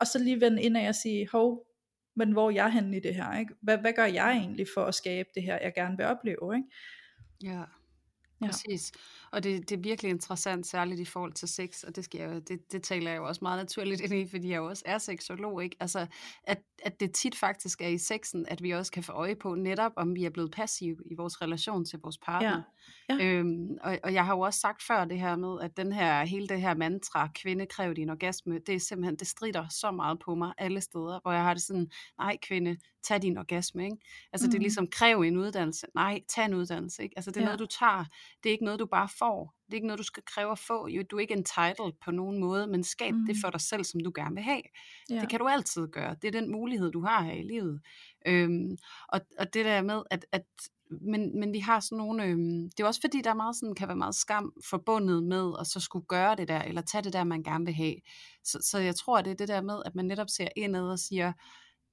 Og så lige vende ind af og sige, hov, men hvor er jeg henne i det her, ikke? Hvad, hvad gør jeg egentlig for at skabe det her, jeg gerne vil opleve, ikke? Ja, ja. Præcis. Og det, det er virkelig interessant, særligt i forhold til sex, og det, skal jeg, det, det taler jeg jo også meget naturligt ind i, fordi jeg jo også er seksolog, ikke? Altså, at, at det tit faktisk er i sexen, at vi også kan få øje på netop, om vi er blevet passive i vores relation til vores partner. Ja. Ja. Øhm, og, og jeg har jo også sagt før det her med, at den her, hele det her mantra, kvinde kræver din orgasme, det er simpelthen, det strider så meget på mig alle steder, hvor jeg har det sådan, nej kvinde, tag din orgasme, ikke? Altså mm. det er ligesom, kræv en uddannelse, nej, tag en uddannelse, ikke? Altså det er ja. noget, du tager, det er ikke noget, du bare får. Det er ikke noget, du skal kræve at få. Du er ikke entitled på nogen måde, men skab mm. det for dig selv, som du gerne vil have. Ja. Det kan du altid gøre. Det er den mulighed, du har her i livet. Øhm, og, og det der med, at, at men, men vi har sådan nogle, øhm, det er også fordi, der er meget sådan, kan være meget skam forbundet med, at så skulle gøre det der, eller tage det der, man gerne vil have. Så, så jeg tror, det er det der med, at man netop ser indad og siger,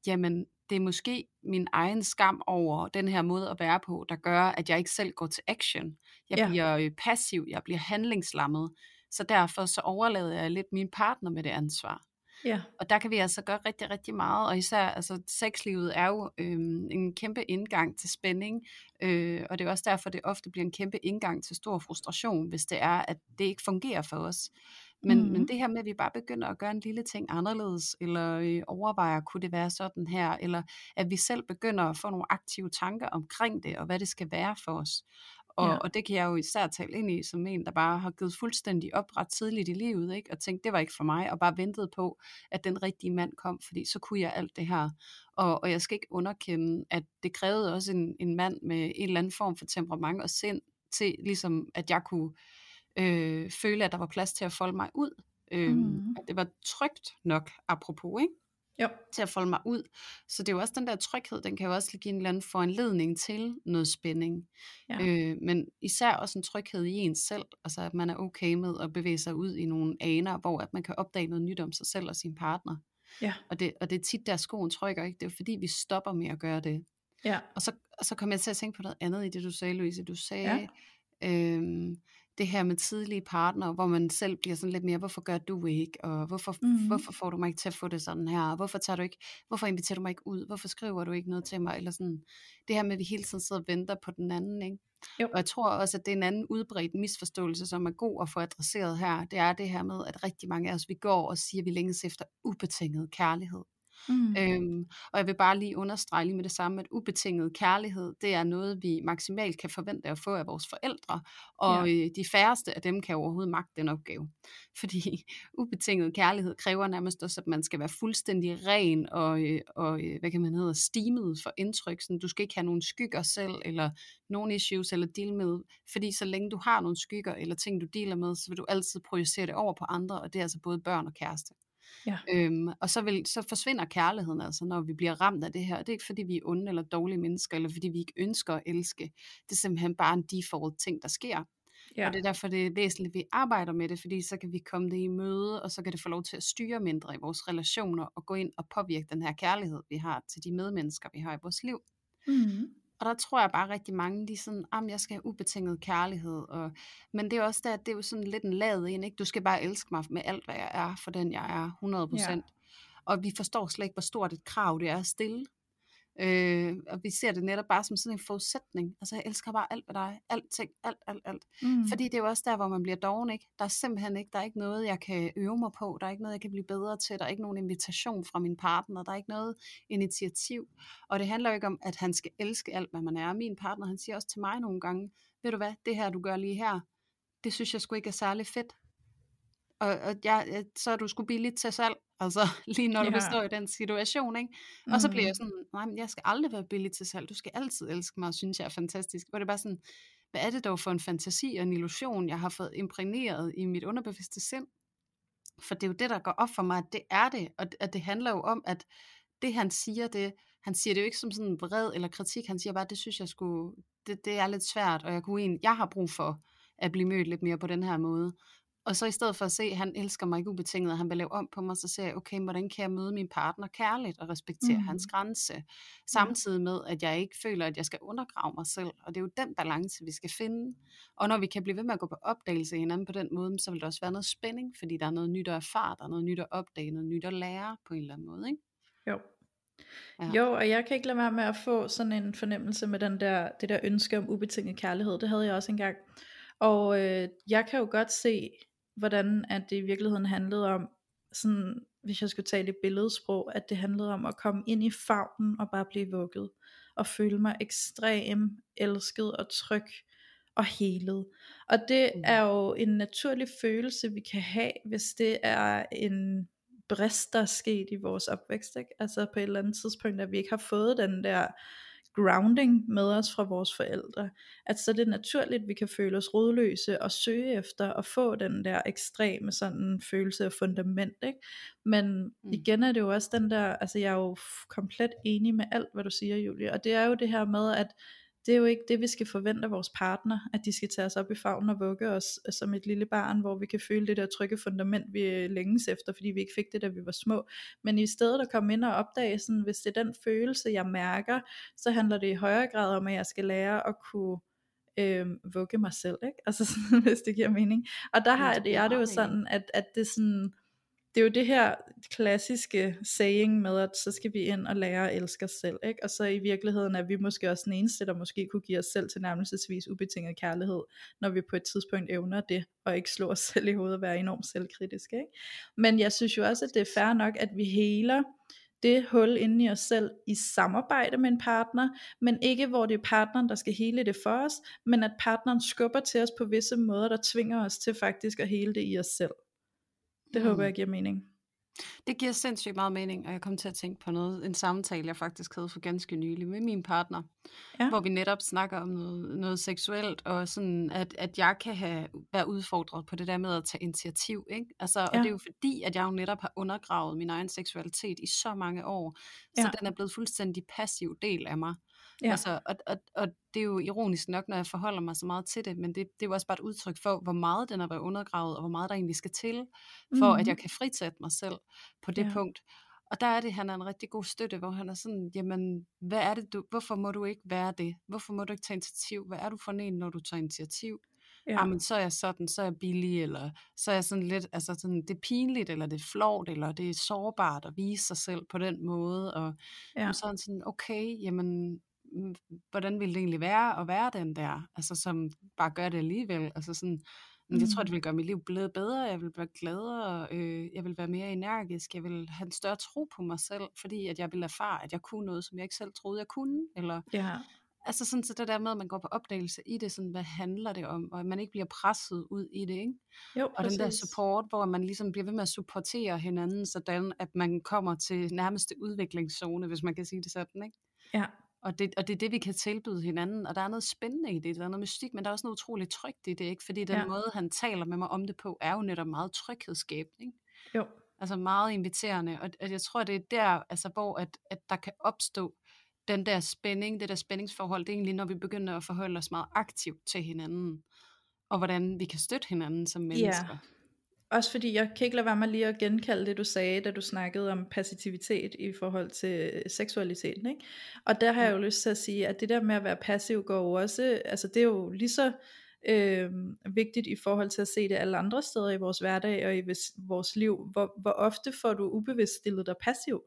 jamen, det er måske min egen skam over den her måde at være på, der gør, at jeg ikke selv går til action. Jeg ja. bliver passiv, jeg bliver handlingslammet, så derfor så overlader jeg lidt min partner med det ansvar. Ja. Og der kan vi altså gøre rigtig, rigtig meget, og især altså, sexlivet er jo øh, en kæmpe indgang til spænding, øh, og det er også derfor, det ofte bliver en kæmpe indgang til stor frustration, hvis det er, at det ikke fungerer for os. Men, mm-hmm. men det her med, at vi bare begynder at gøre en lille ting anderledes, eller øh, overvejer, kunne det være sådan her, eller at vi selv begynder at få nogle aktive tanker omkring det, og hvad det skal være for os. Og, ja. og det kan jeg jo især tale ind i, som en, der bare har givet fuldstændig op ret tidligt i livet, ikke? Og tænkte, det var ikke for mig, og bare ventede på, at den rigtige mand kom, fordi så kunne jeg alt det her. Og, og jeg skal ikke underkende, at det krævede også en, en mand med en eller anden form for temperament og sind, til ligesom, at jeg kunne øh, føle, at der var plads til at folde mig ud. Øh, mm. At det var trygt nok, apropos, ikke? Jo. Til at folde mig ud. Så det er jo også den der tryghed, den kan jo også give en eller anden foranledning til noget spænding. Ja. Øh, men især også en tryghed i ens selv, altså at man er okay med at bevæge sig ud i nogle aner, hvor at man kan opdage noget nyt om sig selv og sin partner. Ja. Og, det, og det er tit der skoen trykker, ikke? Det er jo fordi vi stopper med at gøre det. Ja. Og så, og så kom jeg til at tænke på noget andet i det du sagde, Louise. Du sagde ja. øhm, det her med tidlige partner, hvor man selv bliver sådan lidt mere, hvorfor gør du ikke, og hvorfor, mm-hmm. hvorfor får du mig ikke til at få det sådan her, og hvorfor, tager du ikke, hvorfor inviterer du mig ikke ud, hvorfor skriver du ikke noget til mig, eller sådan, det her med, at vi hele tiden sidder og venter på den anden, ikke? Jo. Og jeg tror også, at det er en anden udbredt misforståelse, som er god at få adresseret her, det er det her med, at rigtig mange af os, vi går og siger, at vi længes efter ubetinget kærlighed. Mm. Øhm, og jeg vil bare lige understrege lige med det samme, at ubetinget kærlighed, det er noget vi maksimalt kan forvente at få af vores forældre, og ja. øh, de færreste af dem kan overhovedet magte den opgave, fordi ubetinget kærlighed kræver nærmest også, at man skal være fuldstændig ren og, øh, og øh, hvad kan man hedde, stimet for indtryk, sådan, du skal ikke have nogen skygger selv, eller nogen issues eller deal med, fordi så længe du har nogle skygger eller ting du dealer med, så vil du altid projicere det over på andre, og det er altså både børn og kæreste. Ja. Øhm, og så, vil, så forsvinder kærligheden altså, når vi bliver ramt af det her. Og det er ikke fordi vi er onde eller dårlige mennesker, eller fordi vi ikke ønsker at elske. Det er simpelthen bare en default ting der sker. Ja. Og det er derfor det er væsentligt at vi arbejder med det, fordi så kan vi komme det i møde, og så kan det få lov til at styre mindre i vores relationer, og gå ind og påvirke den her kærlighed vi har til de medmennesker vi har i vores liv. Mm-hmm. Og der tror jeg bare rigtig mange, de er sådan, jamen jeg skal have ubetinget kærlighed. Og, men det er også der, det er jo sådan lidt en lavet ind, ikke? Du skal bare elske mig med alt, hvad jeg er, for den jeg er, hundrede procent. Ja. Og vi forstår slet ikke, hvor stort et krav det er at stille. Øh, og vi ser det netop bare som sådan en forudsætning. Altså jeg elsker bare alt ved dig, alting, alt, alt, alt. Mm. Fordi det er jo også der, hvor man bliver doven, ikke? Der er simpelthen ikke, der er ikke noget, jeg kan øve mig på, der er ikke noget, jeg kan blive bedre til, der er ikke nogen invitation fra min partner, der er ikke noget initiativ. Og det handler jo ikke om, at han skal elske alt, hvad man er. Min partner, han siger også til mig nogle gange, ved du hvad, det her du gør lige her, det synes jeg sgu ikke er særlig fedt. Og, og jeg, så er du sgu billigt til salg, altså lige når du består yeah. i den situation, ikke? Og mm. så bliver jeg sådan, nej, men jeg skal aldrig være billig til salg, du skal altid elske mig, og synes jeg er fantastisk. Og det er bare sådan, hvad er det dog for en fantasi og en illusion, jeg har fået imprægneret i mit underbevidste sind? For det er jo det, der går op for mig, at det er det, og at det handler jo om, at det han siger, det, han siger det jo ikke som sådan en vred eller kritik, han siger bare, det synes jeg skulle, det, det er lidt svært, og jeg, kunne en, jeg har brug for at blive mødt lidt mere på den her måde. Og så i stedet for at se, at han elsker mig ikke ubetinget, og han vil lave om på mig, så ser jeg, okay, hvordan kan jeg møde min partner kærligt og respektere mm. hans grænse, samtidig med, at jeg ikke føler, at jeg skal undergrave mig selv. Og det er jo den balance, vi skal finde. Og når vi kan blive ved med at gå på opdagelse i hinanden på den måde, så vil der også være noget spænding, fordi der er noget nyt at erfare, der er noget nyt at opdage, noget nyt at lære på en eller anden måde, ikke? Jo. Ja. Jo, og jeg kan ikke lade være med at få sådan en fornemmelse med den der, det der ønske om ubetinget kærlighed. Det havde jeg også engang. Og øh, jeg kan jo godt se, hvordan at det i virkeligheden handlede om, sådan, hvis jeg skulle tale i billedsprog, at det handlede om at komme ind i favnen og bare blive vugget, og føle mig ekstrem elsket og tryg og helet. Og det er jo en naturlig følelse vi kan have, hvis det er en brist der er sket i vores opvækst, ikke? Altså på et eller andet tidspunkt, at vi ikke har fået den der grounding med os fra vores forældre, at så det er naturligt, vi kan føle os rodløse og søge efter at få den der ekstreme sådan følelse af fundament, ikke? Men mm. igen er det jo også den der, altså jeg er jo komplet enig med alt hvad du siger, Julie, og det er jo det her med, at det er jo ikke det vi skal forvente af vores partner, at de skal tage os op i favnen og vugge os som et lille barn, hvor vi kan føle det der trygge fundament vi længes efter, fordi vi ikke fik det da vi var små. Men i stedet at komme ind og opdage sådan, hvis det er den følelse jeg mærker, så handler det i højere grad om at jeg skal lære at kunne øh, vugge mig selv, ikke? Altså sådan, hvis det giver mening. Og der har jeg det, jeg, det er jo sådan at, at det sådan, det er jo det her klassiske saying med, at så skal vi ind og lære at elske os selv, ikke? Og så i virkeligheden er vi måske også den eneste, der måske kunne give os selv tilnærmelsesvis ubetinget kærlighed, når vi på et tidspunkt evner det, og ikke slår os selv i hovedet og være enormt selvkritiske, ikke? Men jeg synes jo også, at det er fair nok, at vi heler det hul inde i os selv i samarbejde med en partner, men ikke hvor det er partneren, der skal hele det for os, men at partneren skubber til os på visse måder, der tvinger os til faktisk at hele det i os selv. Det håber jeg giver mening. Det giver sindssygt meget mening, og jeg kom til at tænke på noget, en samtale jeg faktisk havde for ganske nylig med min partner, ja. Hvor vi netop snakker om noget, noget seksuelt, og sådan at, at jeg kan have, være udfordret på det der med at tage initiativ, ikke? Altså, ja. Og det er jo fordi, at jeg jo netop har undergravet min egen seksualitet i så mange år, så ja. Den er blevet fuldstændig passiv del af mig. Ja. Altså, og, og, og det er jo ironisk nok, når jeg forholder mig så meget til det, men det, det er jo også bare et udtryk for, hvor meget den har været undergravet, og hvor meget der egentlig skal til, for mm-hmm. at jeg kan frisætte mig selv på det ja. punkt. Og der er det, han er en rigtig god støtte, hvor han er sådan, jamen, hvad er det, du, hvorfor må du ikke være det? Hvorfor må du ikke tage initiativ? Hvad er du for en, når du tager initiativ? Ja. Jamen, så er jeg sådan, så er jeg billig, eller så er jeg sådan lidt, altså sådan, det er pinligt, eller det er flovt, eller det er sårbart at vise sig selv på den måde, og ja. Så er han sådan, okay, jamen, hvordan ville det egentlig være at være den der, altså som bare gør det alligevel, altså sådan, jeg tror det ville gøre mit liv blevet bedre, jeg ville være gladere, øh, jeg ville være mere energisk, jeg ville have en større tro på mig selv, fordi at jeg ville erfare, at jeg kunne noget, som jeg ikke selv troede jeg kunne, eller ja. Altså sådan, så det der med, at man går på opdagelse i det, sådan, hvad handler det om, og at man ikke bliver presset ud i det, ikke? Jo, og præcis. Den der support, hvor man ligesom bliver ved med at supportere hinanden, sådan at man kommer til nærmeste udviklingszone, hvis man kan sige det sådan, ikke? Ja. Og det, og det er det, vi kan tilbyde hinanden, og der er noget spændende i det, der er noget mystik, men der er også noget utroligt trygt i det, ikke? Fordi den ja. Måde, han taler med mig om det på, er jo netop meget tryghedsskabende, ikke? Jo. Altså meget inviterende, og, og jeg tror, det er der, altså, hvor at, at der kan opstå den der spænding, det der spændingsforhold, det er egentlig, når vi begynder at forholde os meget aktivt til hinanden, og hvordan vi kan støtte hinanden som mennesker. Ja. Også fordi, jeg kan ikke lade være med lige at genkalde det, du sagde, da du snakkede om passivitet i forhold til seksualiteten, ikke? Og der har jeg jo lyst til at sige, at det der med at være passiv går også, altså det er jo lige så øh, vigtigt i forhold til at se det alle andre steder i vores hverdag og i vores liv, hvor, hvor ofte får du ubevidst stillet dig passiv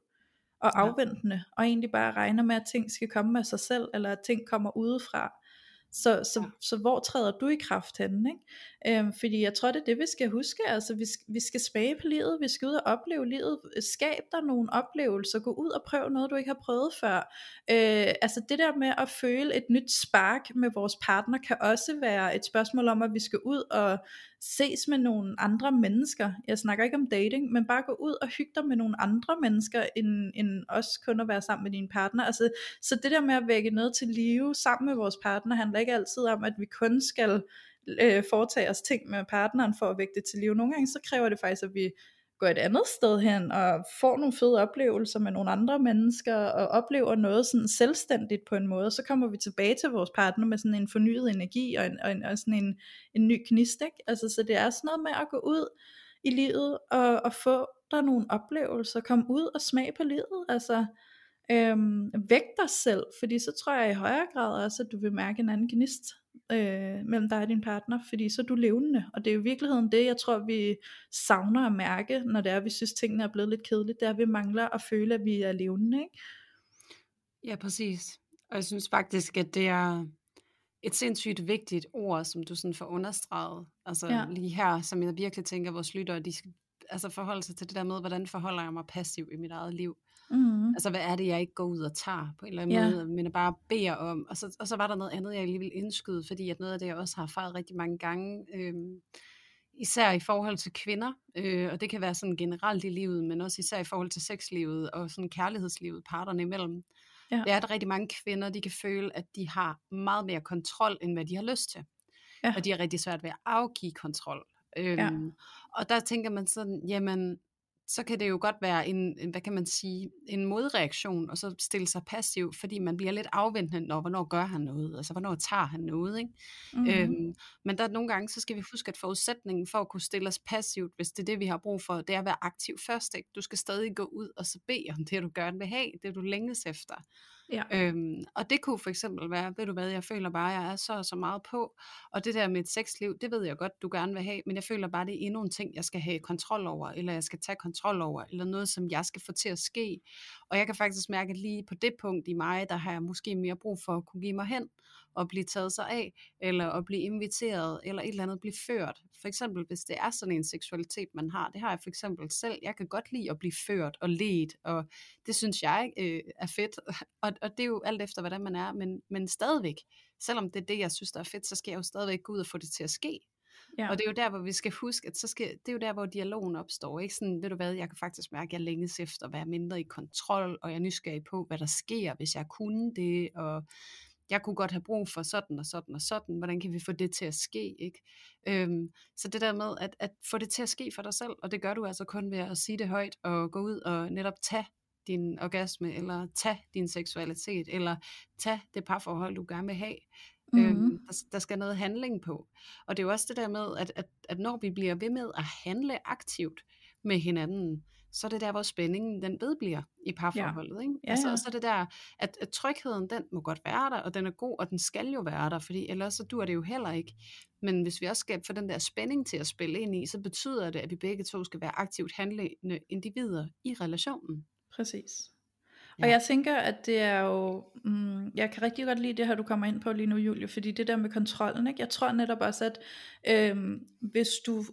og afventende, ja. Og egentlig bare regner med, at ting skal komme af sig selv, eller at ting kommer udefra. Så, så, så hvor træder du i kraft henne, ikke? Øhm, fordi jeg tror, det er det, vi skal huske. Altså, vi, vi skal smage på livet, vi skal ud og opleve livet. Skab dig nogle oplevelser, gå ud og prøv noget, du ikke har prøvet før. Øh, altså det der med at føle et nyt spark med vores partner, kan også være et spørgsmål om, at vi skal ud og ses med nogle andre mennesker. Jeg snakker ikke om dating, men bare gå ud og hygge dig med nogle andre mennesker, end, end også kun at være sammen med din partner. Altså, så det der med at vække noget til live sammen med vores partner, handler ikke altid om, at vi kun skal øh, foretage os ting med partneren for at vække det til live. Nogle gange så kræver det faktisk, at vi går et andet sted hen og får nogle fede oplevelser med nogle andre mennesker og oplever noget sådan selvstændigt på en måde. Så kommer vi tilbage til vores partner med sådan en fornyet energi og, en, og, en, og sådan en, en ny gnist, ikke? Altså, så det er sådan noget med at gå ud i livet og, og få der nogle oplevelser, komme ud og smage på livet, altså Øhm, væk dig selv, fordi så tror jeg i højere grad også, at du vil mærke en anden gnist øh, mellem dig og din partner, fordi så er du levende, og det er jo i virkeligheden det, jeg tror, vi savner at mærke, når det er, vi synes, tingene er blevet lidt kedeligt, det er, vi mangler at føle, at vi er levende, ikke? Ja, præcis, og jeg synes faktisk, at det er et sindssygt vigtigt ord, som du sådan får understreget, altså ja. Lige her, som jeg virkelig tænker, vores lyttere, de skal altså forholde sig til det der med, hvordan forholder jeg mig passiv i mit eget liv. Mm-hmm. Altså hvad er det, jeg ikke går ud og tager på en eller anden yeah. måde, men jeg bare beder om, og så, og så var der noget andet, jeg lige ville indskyde, fordi at noget af det, jeg også har erfaret rigtig mange gange, øh, især i forhold til kvinder, øh, og det kan være sådan generelt i livet, men også især i forhold til sexlivet og sådan kærlighedslivet parterne imellem, yeah. det er, at rigtig mange kvinder, de kan føle, at de har meget mere kontrol, end hvad de har lyst til, yeah. og de har rigtig svært ved at afgive kontrol, øh, yeah. og der tænker man sådan, jamen, så kan det jo godt være en, en, hvad kan man sige, en modreaktion, og så stille sig passiv, fordi man bliver lidt afventende, når hvornår gør han noget, altså hvornår tager han noget, ikke? Mm-hmm. Øhm, men der nogle gange, så skal vi huske, at forudsætningen for at kunne stille os passivt, hvis det er det, vi har brug for, det er at være aktiv først, ikke? Du skal stadig gå ud og så bede om det, du gerne vil have, det du længes efter. Ja. Øhm, og det kunne for eksempel være, ved du hvad, jeg føler bare, jeg er så og så meget på, og det der med et sexliv, det ved jeg godt, du gerne vil have, men jeg føler bare, det er endnu en ting, jeg skal have kontrol over, eller jeg skal tage kontrol over, eller noget, som jeg skal få til at ske. Og jeg kan faktisk mærke, at lige på det punkt i mig, der har jeg måske mere brug for at kunne give mig hen, og blive taget sig af, eller at blive inviteret, eller et eller andet blive ført. For eksempel, hvis det er sådan en seksualitet, man har, det har jeg for eksempel selv, jeg kan godt lide at blive ført og ledt, og det synes jeg øh, er fedt, og, og det er jo alt efter, hvordan man er, men, men stadigvæk, selvom det er det, jeg synes, der er fedt, så skal jeg jo stadigvæk gå ud og få det til at ske. Ja. Og det er jo der, hvor vi skal huske, at så skal, det er jo der, hvor dialogen opstår, ikke? Sådan, ved du hvad, jeg kan faktisk mærke, at jeg længes efter at være mindre i kontrol, og jeg er nysgerrig på, hvad der sker, hvis jeg kunne det, og jeg kunne godt have brug for sådan og sådan og sådan, hvordan kan vi få det til at ske, ikke? Øhm, så det der med at, at få det til at ske for dig selv, og det gør du altså kun ved at sige det højt, og gå ud og netop tage din orgasme, eller tage din seksualitet, eller tage det parforhold, du gerne vil have. Mm-hmm. Øhm, der, der skal noget handling på. Og det er jo også det der med, at, at, at når vi bliver ved med at handle aktivt med hinanden, så er det der, hvor spændingen den vedbliver i parforholdet. Ja. Ikke? Altså, ja, ja. Og så er det der, at, at trygheden, den må godt være der, og den er god, og den skal jo være der, fordi ellers så dur det jo heller ikke. Men hvis vi også skal få den der spænding til at spille ind i, så betyder det, at vi begge to skal være aktivt handlende individer i relationen. Præcis. Ja. Og jeg tænker, at det er jo, mm, jeg kan rigtig godt lide det her, du kommer ind på lige nu, Julie, fordi det der med kontrollen, ikke? Jeg tror netop også, at øhm, hvis du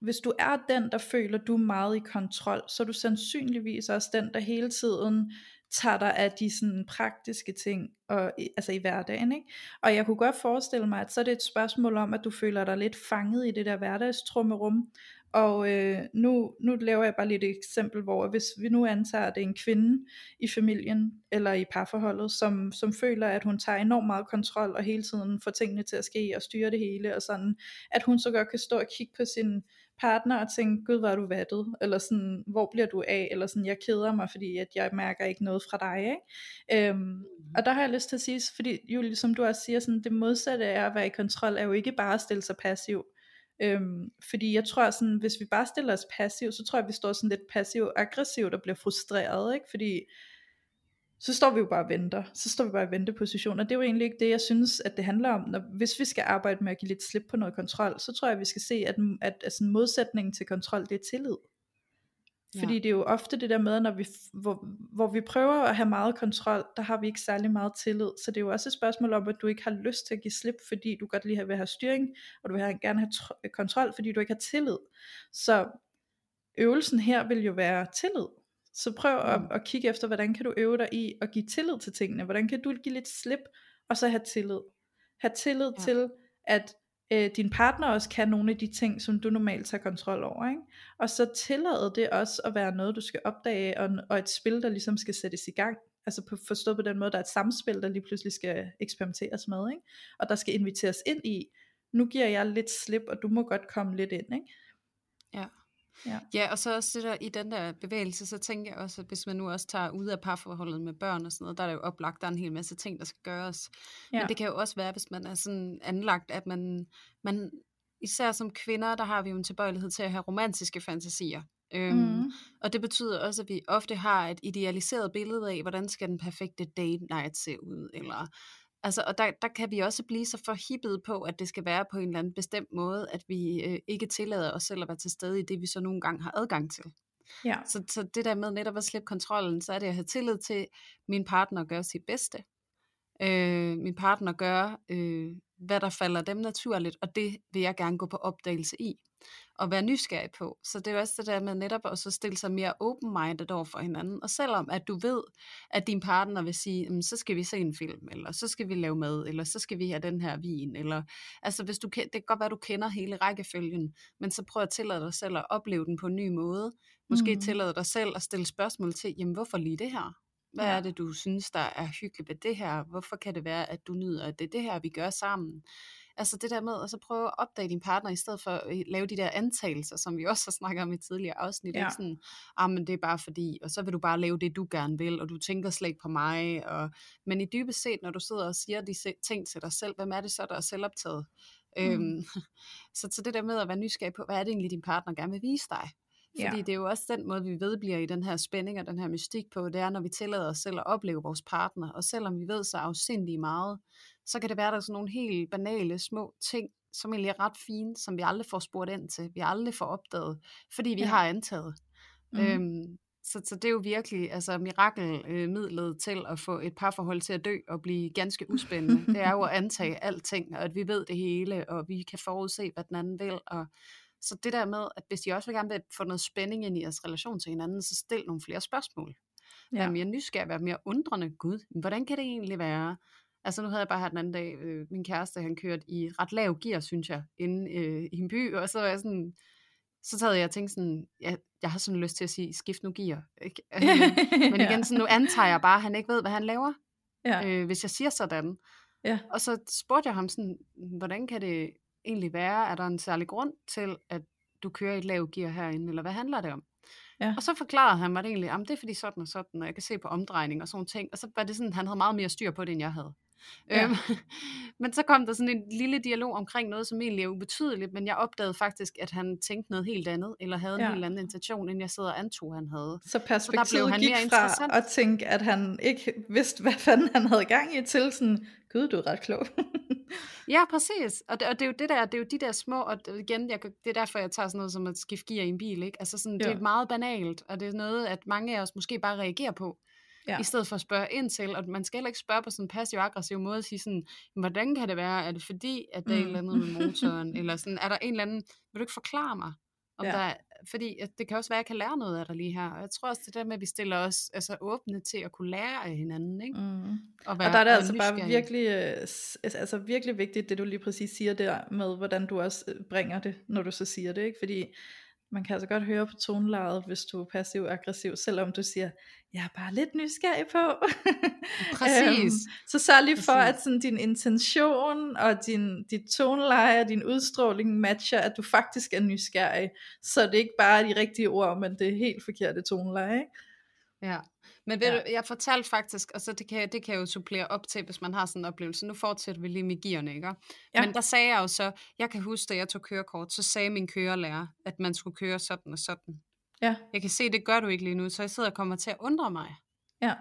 Hvis du er den, der føler, du er meget i kontrol, så er du sandsynligvis også den, der hele tiden tager dig af de sådan praktiske ting, og, altså i hverdagen, ikke? Og jeg kunne godt forestille mig, at så er det et spørgsmål om, at du føler dig lidt fanget i det der hverdagstrummerum. Og øh, nu, nu laver jeg bare lidt et eksempel, hvor hvis vi nu antager, at det er en kvinde i familien, eller i parforholdet, som, som føler, at hun tager enormt meget kontrol, og hele tiden får tingene til at ske, og styrer det hele, og sådan, at hun så godt kan stå og kigge på sin partner og tænke, gud, hvor er du vattet, eller sådan, hvor bliver du af, eller sådan, jeg keder mig, fordi at jeg mærker ikke noget fra dig, ikke? Øhm, og der har jeg lyst til at sige, fordi Julie, som du også siger, sådan, det modsatte af at være i kontrol, er jo ikke bare at stille sig passiv, øhm, fordi jeg tror sådan, hvis vi bare stiller os passiv, så tror jeg, vi står sådan lidt passiv-aggressivt og bliver frustreret, ikke? Fordi så står vi jo bare og venter, så står vi bare i venteposition, og det er jo egentlig ikke det, jeg synes, at det handler om. Når, hvis vi skal arbejde med at give lidt slip på noget kontrol, så tror jeg, at vi skal se, at, at, at sådan modsætningen til kontrol, det er tillid. Ja. Fordi det er jo ofte det der med, når vi, hvor, hvor vi prøver at have meget kontrol, der har vi ikke særlig meget tillid, så det er jo også et spørgsmål om, at du ikke har lyst til at give slip, fordi du godt lige vil have styring, og du vil gerne have tr- kontrol, fordi du ikke har tillid. Så øvelsen her vil jo være tillid. Så prøv at, at kigge efter, hvordan kan du øve dig i at give tillid til tingene, hvordan kan du give lidt slip, og så have tillid. Have tillid ja. til, at øh, din partner også kan nogle af de ting, som du normalt tager kontrol over, ikke? Og så tillade det også at være noget, du skal opdage, og, og et spil, der ligesom skal sættes i gang. Altså på, forstået på den måde, der er et samspil, der lige pludselig skal eksperimenteres med, ikke? Og der skal inviteres ind i, nu giver jeg lidt slip, og du må godt komme lidt ind, ikke? Ja. Ja. Ja, og så også det der, i den der bevægelse, så tænker jeg også, at hvis man nu også tager ud af parforholdet med børn og sådan noget, der er det jo oplagt, der er en hel masse ting, der skal gøres. Ja. Men det kan jo også være, hvis man er sådan anlagt, at man, man især som kvinder, der har vi jo en tilbøjelighed til at have romantiske fantasier. Øhm, mm. Og det betyder også, at vi ofte har et idealiseret billede af, hvordan skal den perfekte date night se ud, eller altså, og der, der kan vi også blive så forhippet på, at det skal være på en eller anden bestemt måde, at vi øh, ikke tillader os selv at være til stede i det, vi så nogle gange har adgang til. Ja. Så, så det der med netop at slippe kontrollen, så er det at have tillid til, at min partner gør sit bedste. Øh, min partner gør, øh, hvad der falder dem naturligt, og det vil jeg gerne gå på opdagelse i. Og være nysgerrig på. Så det er også det der med netop at så stille sig mere open-minded over for hinanden. Og selvom at du ved, at din partner vil sige, så skal vi se en film, eller så skal vi lave mad, eller så skal vi have den her vin, eller altså hvis du kender, det kan godt være, at du kender hele rækkefølgen, men så prøv at tillade dig selv at opleve den på en ny måde. Måske mm. tillade dig selv at stille spørgsmål til, jamen hvorfor lige det her? Hvad ja. er det, du synes, der er hyggeligt ved det her? Hvorfor kan det være, at du nyder, at det er det her, vi gør sammen? Altså det der med at så prøve at opdage din partner, i stedet for at lave de der antagelser, som vi også har snakket om i tidligere afsnit. Ja. Ikke sådan, ah, men det er bare fordi, og så vil du bare lave det, du gerne vil, og du tænker slet ikke på mig. Og men i dybest set, når du sidder og siger de ting til dig selv, hvem er det så, der er selvoptaget? Mm. Øhm, så, så det der med at være nysgerrig på, hvad er det egentlig, din partner gerne vil vise dig? Fordi ja. det er jo også den måde, vi vedbliver i den her spænding og den her mystik på, det er, når vi tillader os selv at opleve vores partner. Og selvom vi ved så afsindigt meget, så kan det være, at der er sådan nogle helt banale små ting, som egentlig er ret fine, som vi aldrig får spurgt ind til, vi aldrig får opdaget, fordi vi ja. har antaget. Mm. Øhm, så, så det er jo virkelig altså, mirakelmidlet øh, til at få et parforhold til at dø og blive ganske uspændende. Det er jo at antage alting, og at vi ved det hele, og vi kan forudse, hvad den anden vil, og så det der med, at hvis de også vil gerne vil få noget spænding ind i jeres relation til hinanden, så stil nogle flere spørgsmål. Ja. Vær mere nysgerrig, vær mere undrende. Gud, hvordan kan det egentlig være? Altså nu havde jeg bare her den anden dag, øh, min kæreste, han kørte i ret lav gear, synes jeg, inde øh, i en by, og så var jeg sådan, så sad jeg og tænkte sådan, jeg, jeg har sådan lyst til at sige, skift nu gear. Ikke? Men igen, sådan, nu antager jeg bare, at han ikke ved, hvad han laver, ja. øh, hvis jeg siger sådan. Ja. Og så spurgte jeg ham sådan, hvordan kan det egentlig være, er der en særlig grund til, at du kører et lavt gear herinde, eller hvad handler det om? Ja. Og så forklarede han mig det egentlig, jamen det er fordi sådan og sådan, og jeg kan se på omdrejning og sådan ting, og så var det sådan, han havde meget mere styr på det, end jeg havde. Ja. Øhm, men så kom der sådan en lille dialog omkring noget, som egentlig er ubetydeligt, men jeg opdagede faktisk, at han tænkte noget helt andet, eller havde en ja. helt anden intention, end jeg sidder og antog, han havde. Så perspektivet så der blev han gik mere fra at tænke, at han ikke vidste, hvad fanden han havde gang i, til sådan, gud, du er ret klog. Ja, præcis. Og det, og det er jo det der, det er jo de der små, og igen, jeg, det er derfor, jeg tager sådan noget som at skifte gear i en bil, ikke? Altså sådan, ja. det er meget banalt, og det er noget, at mange af os måske bare reagerer på. Ja. I stedet for at spørge ind til, og man skal heller ikke spørge på sådan en passiv-aggressiv måde, og sige sådan, hvordan kan det være, er det fordi, at der er et eller andet med motoren, eller sådan, er der en eller anden, vil du ikke forklare mig, om ja. der er, fordi at det kan også være, at jeg kan lære noget af dig lige her, og jeg tror også det der med, at vi stiller os altså, åbne til at kunne lære af hinanden, ikke? Mm. Og, være, og der er det altså bare virkelig, altså virkelig vigtigt, det du lige præcis siger der, med hvordan du også bringer det, når du så siger det, ikke? Fordi man kan altså godt høre på tonelejet, hvis du er passiv-aggressiv, selvom du siger, jeg er bare lidt nysgerrig på. Præcis. øhm, så sørg lige for, Præcis. at sådan, din intention og din, dit toneleje og din udstråling matcher, at du faktisk er nysgerrig. Så det er ikke bare de rigtige ord, men det er helt forkerte toneleje, ikke? Ja, men ved ja. du, jeg fortalte faktisk, og så det kan, det kan jeg jo supplere op til, hvis man har sådan en oplevelse, nu fortsætter vi lige med gearne, ikke? Ja. Men der sagde jeg jo så, jeg kan huske, da jeg tog kørekort, så sagde min kørelærer, at man skulle køre sådan og sådan. Ja. Jeg kan se, det gør du ikke lige nu, så jeg sidder og kommer til at undre mig. Ja.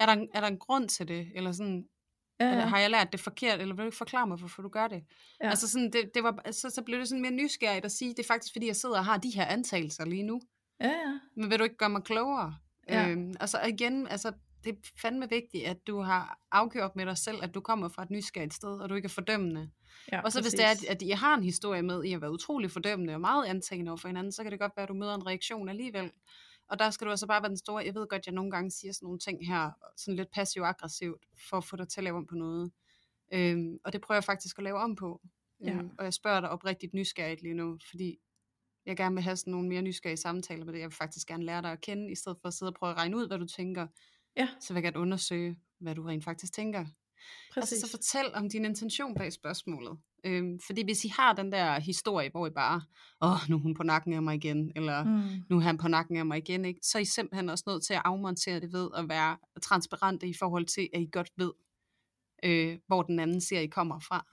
Er der en, er der en grund til det, eller sådan... Ja, ja. Har jeg lært det forkert, eller vil du ikke forklare mig, hvorfor du gør det? Ja. Altså sådan, det, det var, så, så blev det sådan mere nysgerrigt at sige, det er faktisk fordi, jeg sidder og har de her antagelser lige nu. Ja, ja. Men vil du ikke gøre mig klogere? Ja. Øhm, og så igen, altså, det er fandme vigtigt, at du har afgjort med dig selv, at du kommer fra et nysgerrigt sted, og du ikke er fordømmende. Ja, og så præcis. Hvis det er, at I har en historie med, I har været utrolig fordømmende og meget antagende over for hinanden, så kan det godt være, at du møder en reaktion alligevel. Og der skal du altså bare være den store, jeg ved godt, jeg nogle gange siger sådan nogle ting her, sådan lidt passiv-aggressivt, for at få dig til at lave om på noget. Øhm, og det prøver jeg faktisk at lave om på. Ja. Øhm, og jeg spørger dig oprigtigt nysgerrigt lige nu, fordi... jeg gerne vil have sådan nogle mere nysgerrige samtaler med det. Jeg vil faktisk gerne lære dig at kende, i stedet for at sidde og prøve at regne ud, hvad du tænker. Ja. Så vil jeg gerne undersøge, hvad du rent faktisk tænker. Præcis. Altså, så fortæl om din intention bag spørgsmålet. Øhm, fordi hvis I har den der historie, hvor I bare, åh, nu er hun på nakken af mig igen, eller mm. nu er han på nakken af mig igen, ikke? Så er I simpelthen også nødt til at afmontere det ved at være transparente i forhold til, at I godt ved, øh, hvor den anden ser, I kommer fra.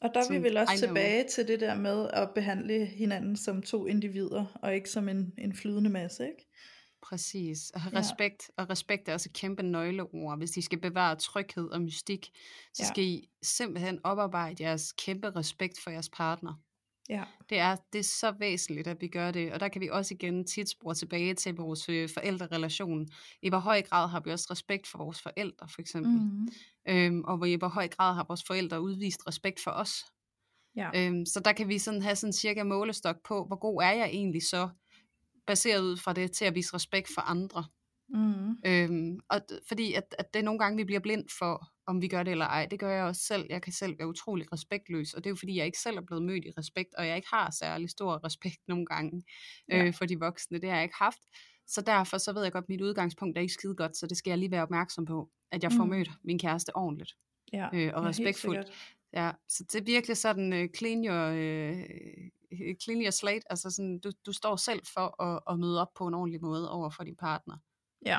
Og der er vi vel også tilbage til det der med at behandle hinanden som to individer, og ikke som en, en flydende masse, ikke? Præcis, og respekt, ja. og respekt er også et kæmpe nøgleord. Hvis I skal bevare tryghed og mystik, så ja. skal I simpelthen oparbejde jeres kæmpe respekt for jeres partner. Ja. Det er, det er så væsentligt, at vi gør det, og der kan vi også igen tit spore tilbage til vores øh, forældrerelation. I hvor høj grad har vi også respekt for vores forældre, for eksempel. Mm-hmm. øhm, og i hvor høj grad har vores forældre udvist respekt for os. Ja. Øhm, så der kan vi sådan have sådan cirka målestok på, hvor god er jeg egentlig så, baseret ud fra det, til at vise respekt for andre. Mm-hmm. Øhm, og d- fordi at, at det er nogle gange, vi bliver blind for, om vi gør det eller ej. Det gør jeg også selv. Jeg kan selv være utrolig respektløs, og det er jo fordi, jeg ikke selv er blevet mødt i respekt, og jeg ikke har særlig stor respekt nogle gange øh, ja. for de voksne. Det har jeg ikke haft. Så derfor så ved jeg godt, at mit udgangspunkt er ikke skide godt, så det skal jeg lige være opmærksom på, at jeg får mm. mødt min kæreste ordentligt ja. øh, og ja, respektfuldt. Ja, så det er virkelig sådan, uh, clean, your, uh, clean your slate. Altså sådan, du, du står selv for at, at møde op på en ordentlig måde over for din partner. Ja,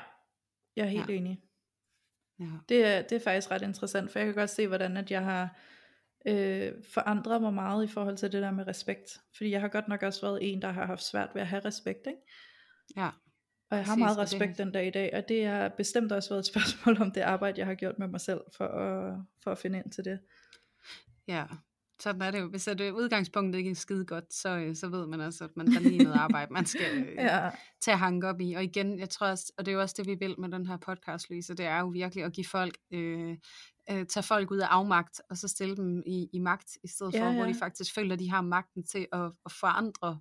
jeg er helt ja. enig. Ja. Det, er, det er faktisk ret interessant, for jeg kan godt se, hvordan at jeg har øh, forandret mig meget i forhold til det der med respekt. Fordi jeg har godt nok også været en, der har haft svært ved at have respekt, ikke? Ja. Og jeg har meget respekt den dag i dag, og det har bestemt også været et spørgsmål om det arbejde, jeg har gjort med mig selv, for at, for at finde ind til det. Ja, sådan er det jo. Hvis det er udgangspunktet ikke er skide godt, så, så ved man også, at man har lige noget arbejde, man skal ja. tage hanke op i. Og igen, jeg tror også, og det er jo også det, vi vil med den her podcast, Louise, det er jo virkelig at give folk, øh, øh, tage folk ud af afmagt, og så stille dem i, i magt, i stedet ja, for, ja. hvor de faktisk føler, at de har magten til at, at forandre,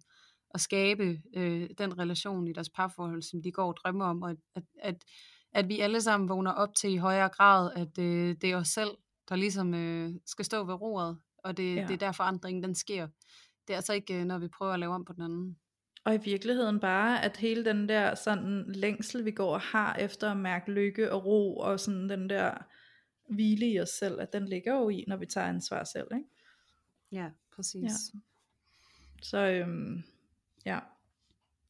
at skabe øh, den relation i deres parforhold, som de går og drømmer om, og at, at, at vi alle sammen vågner op til i højere grad, at øh, det er os selv, der ligesom øh, skal stå ved roret, og det, ja. det er der forandringen, den sker. Det er altså ikke, når vi prøver at lave om på den anden. Og i virkeligheden bare, at hele den der sådan længsel, vi går og har efter at mærke lykke og ro, og sådan den der hvile i os selv, at den ligger jo i, når vi tager ansvar selv, ikke? Ja, præcis. Ja. Så øhm ja.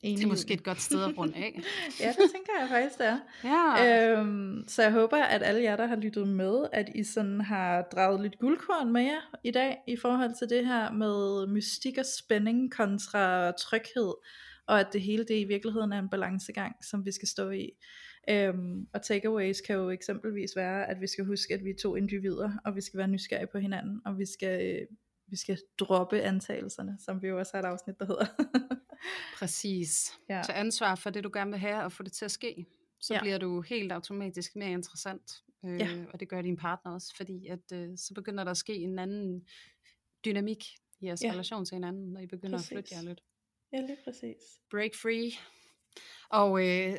Enig. Det er måske et godt sted at runde af. Ja, det tænker jeg faktisk, det er. Ja. Øhm, så jeg håber, at alle jer, der har lyttet med, at I sådan har draget lidt guldkorn med jer i dag, i forhold til det her med mystik og spænding kontra tryghed, og at det hele det i virkeligheden er en balancegang, som vi skal stå i. Øhm, og takeaways kan jo eksempelvis være, at vi skal huske, at vi er to individer, og vi skal være nysgerrige på hinanden, og vi skal, øh, vi skal droppe antagelserne, som vi jo også har et afsnit, der hedder. Præcis. Ja. Tag ansvar for det, du gerne vil have, og få det til at ske. Så ja. bliver du helt automatisk mere interessant, øh, ja. og det gør din partner også, fordi at, øh, så begynder der at ske en anden dynamik i jeres ja. relation til hinanden, når I begynder præcis. at flytte jer lidt. Ja, lige præcis. Break free. Og, øh,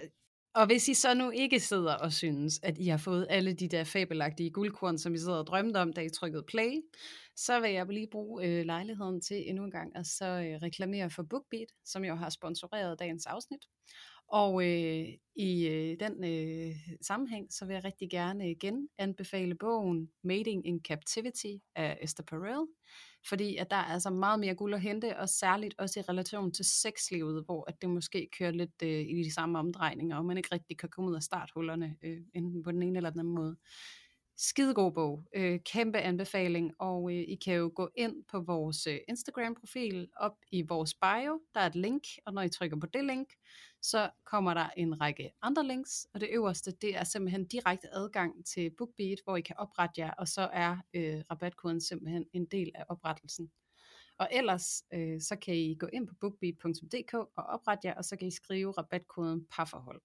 og hvis I så nu ikke sidder og synes, at I har fået alle de der fabelagtige guldkorn, som I sidder og drømte om, da I trykkede play, så vil jeg lige bruge øh, lejligheden til endnu en gang at så øh, reklamere for Bookbeat, som jo har sponsoreret dagens afsnit. Og øh, i øh, den øh, sammenhæng, så vil jeg rigtig gerne igen anbefale bogen Mating in Captivity af Esther Perel, fordi at der er altså meget mere guld at hente, og særligt også i relation til sexlivet, hvor at det måske kører lidt øh, i de samme omdrejninger, og man ikke rigtig kan komme ud af starthullerne, øh, enten på den ene eller den anden måde. Skidegod bog, øh, kæmpe anbefaling, og øh, I kan jo gå ind på vores øh, Instagram-profil, op i vores bio, der er et link, og når I trykker på det link, så kommer der en række andre links, og det øverste, det er simpelthen direkte adgang til BookBeat, hvor I kan oprette jer, og så er øh, rabatkoden simpelthen en del af oprettelsen. Og ellers, øh, så kan I gå ind på bookbeat punktum d k og oprette jer, og så kan I skrive rabatkoden parforhold.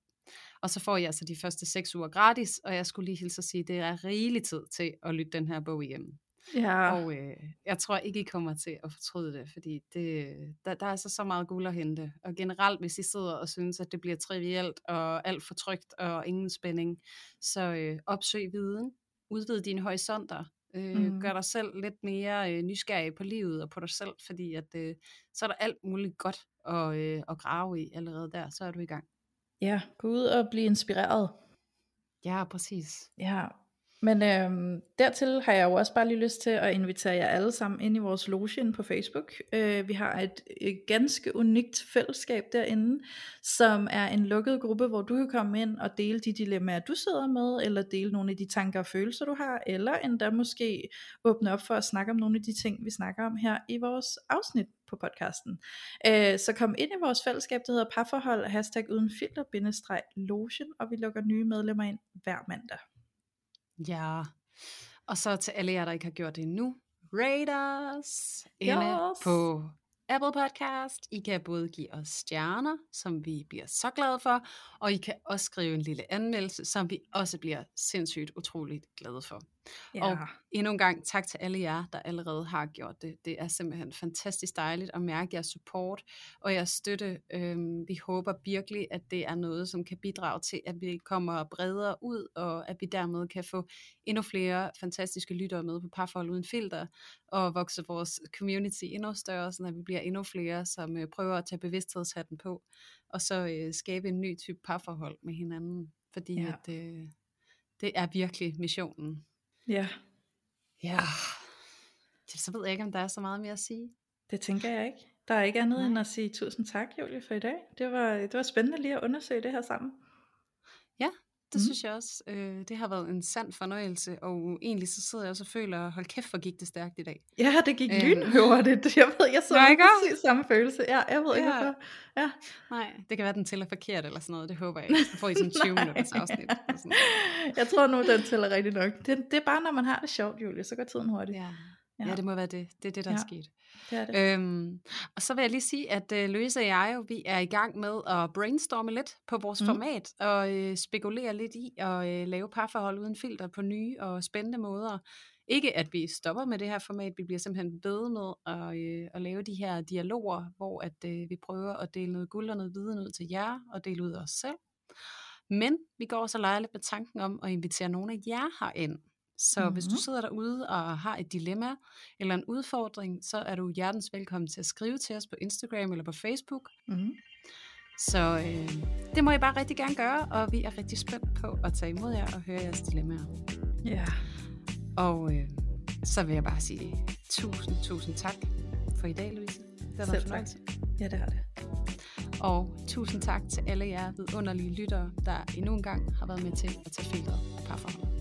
Og så får jeg altså de første seks uger gratis, og jeg skulle lige hilse at sige, at det er rigelig tid til at lytte den her bog igennem. Ja. Og øh, jeg tror ikke, I kommer til at fortryde det, fordi det, der, der er altså så meget guld at hente. Og generelt, hvis I sidder og synes, at det bliver trivielt og alt for trygt og ingen spænding, så øh, opsøg viden, udvid dine horisonter, øh, mm. gør dig selv lidt mere øh, nysgerrig på livet og på dig selv, fordi at, øh, så er der alt muligt godt at, øh, at grave i allerede der, så er du i gang. Ja, gå ud og blive inspireret. Ja, præcis. Ja, men øhm, dertil har jeg jo også bare lige lyst til at invitere jer alle sammen ind i vores loge på Facebook. Øh, vi har et, et ganske unikt fællesskab derinde, som er en lukket gruppe, hvor du kan komme ind og dele de dilemmaer, du sidder med, eller dele nogle af de tanker og følelser, du har, eller endda måske åbne op for at snakke om nogle af de ting, vi snakker om her i vores afsnit på podcasten. Øh, så kom ind i vores fællesskab, der hedder parforhold, hashtag uden filter, bindestreg logen, og vi lukker nye medlemmer ind hver mandag. Ja, og så til alle jer, der ikke har gjort det endnu, rate os inde på Apple Podcast. I kan både give os stjerner, som vi bliver så glade for, og I kan også skrive en lille anmeldelse, som vi også bliver sindssygt utroligt glade for. Ja. Og endnu en gang tak til alle jer, der allerede har gjort det. Det er simpelthen fantastisk dejligt at mærke jeres support og jeres støtte. Øhm, vi håber virkelig, at det er noget, som kan bidrage til, at vi kommer bredere ud, og at vi dermed kan få endnu flere fantastiske lyttere med på Parforhold Uden Filter, og vokse vores community endnu større, så vi bliver endnu flere, som øh, prøver at tage bevidsthedshatten på, og så øh, skabe en ny type parforhold med hinanden, fordi ja. at, øh, det er virkelig missionen. Ja. Ja. Så ved jeg ikke, om der er så meget mere at sige. Det tænker jeg ikke. Der er ikke andet Nej. end at sige tusind tak, Julie, for i dag. Det var, det var spændende lige at undersøge det her sammen. Ja, det mm. synes jeg også. Øh, det har været en sand fornøjelse, og egentlig så sidder jeg også og føler, hold kæft, hvor gik det stærkt i dag. Ja, det gik øh, lynhurtigt. Jeg ved, jeg sidder med præcis samme følelse. Ja, jeg ved ikke ja. hvorfor. Ja. Nej, det kan være, den tæller forkert eller sådan noget, det håber jeg ikke. Så får I sådan tyve minutters afsnit. Eller sådan. Jeg tror nu, den tæller rigtig nok. Det, det er bare, når man har det sjovt, Julie, så går tiden hurtigt. Ja. Ja. ja, det må være det. Det er det, der ja, er sket. Det er det. Øhm, og så vil jeg lige sige, at uh, Louise og jeg, vi er i gang med at brainstorme lidt på vores mm. format, og øh, spekulere lidt i at øh, lave parforhold uden filter på nye og spændende måder. Ikke at vi stopper med det her format, vi bliver simpelthen ved med at, øh, at lave de her dialoger, hvor at, øh, vi prøver at dele noget guld og noget viden ud til jer, og dele ud af os selv. Men vi går også og leger lidt med tanken om at invitere nogle af jer herind. Så mm-hmm. hvis du sidder derude og har et dilemma eller en udfordring, så er du hjertens velkommen til at skrive til os på Instagram eller på Facebook. Mm-hmm. Så øh, det må I bare rigtig gerne gøre, og vi er rigtig spændt på at tage imod jer og høre jeres dilemmaer. Ja. Yeah. Og øh, så vil jeg bare sige tusind, tusind tak for i dag, Louise. Det var en fornøjelse. Ja, det har det. Og tusind tak til alle jer vidunderlige lyttere, der endnu en gang har været med til at tage filteret parforhold.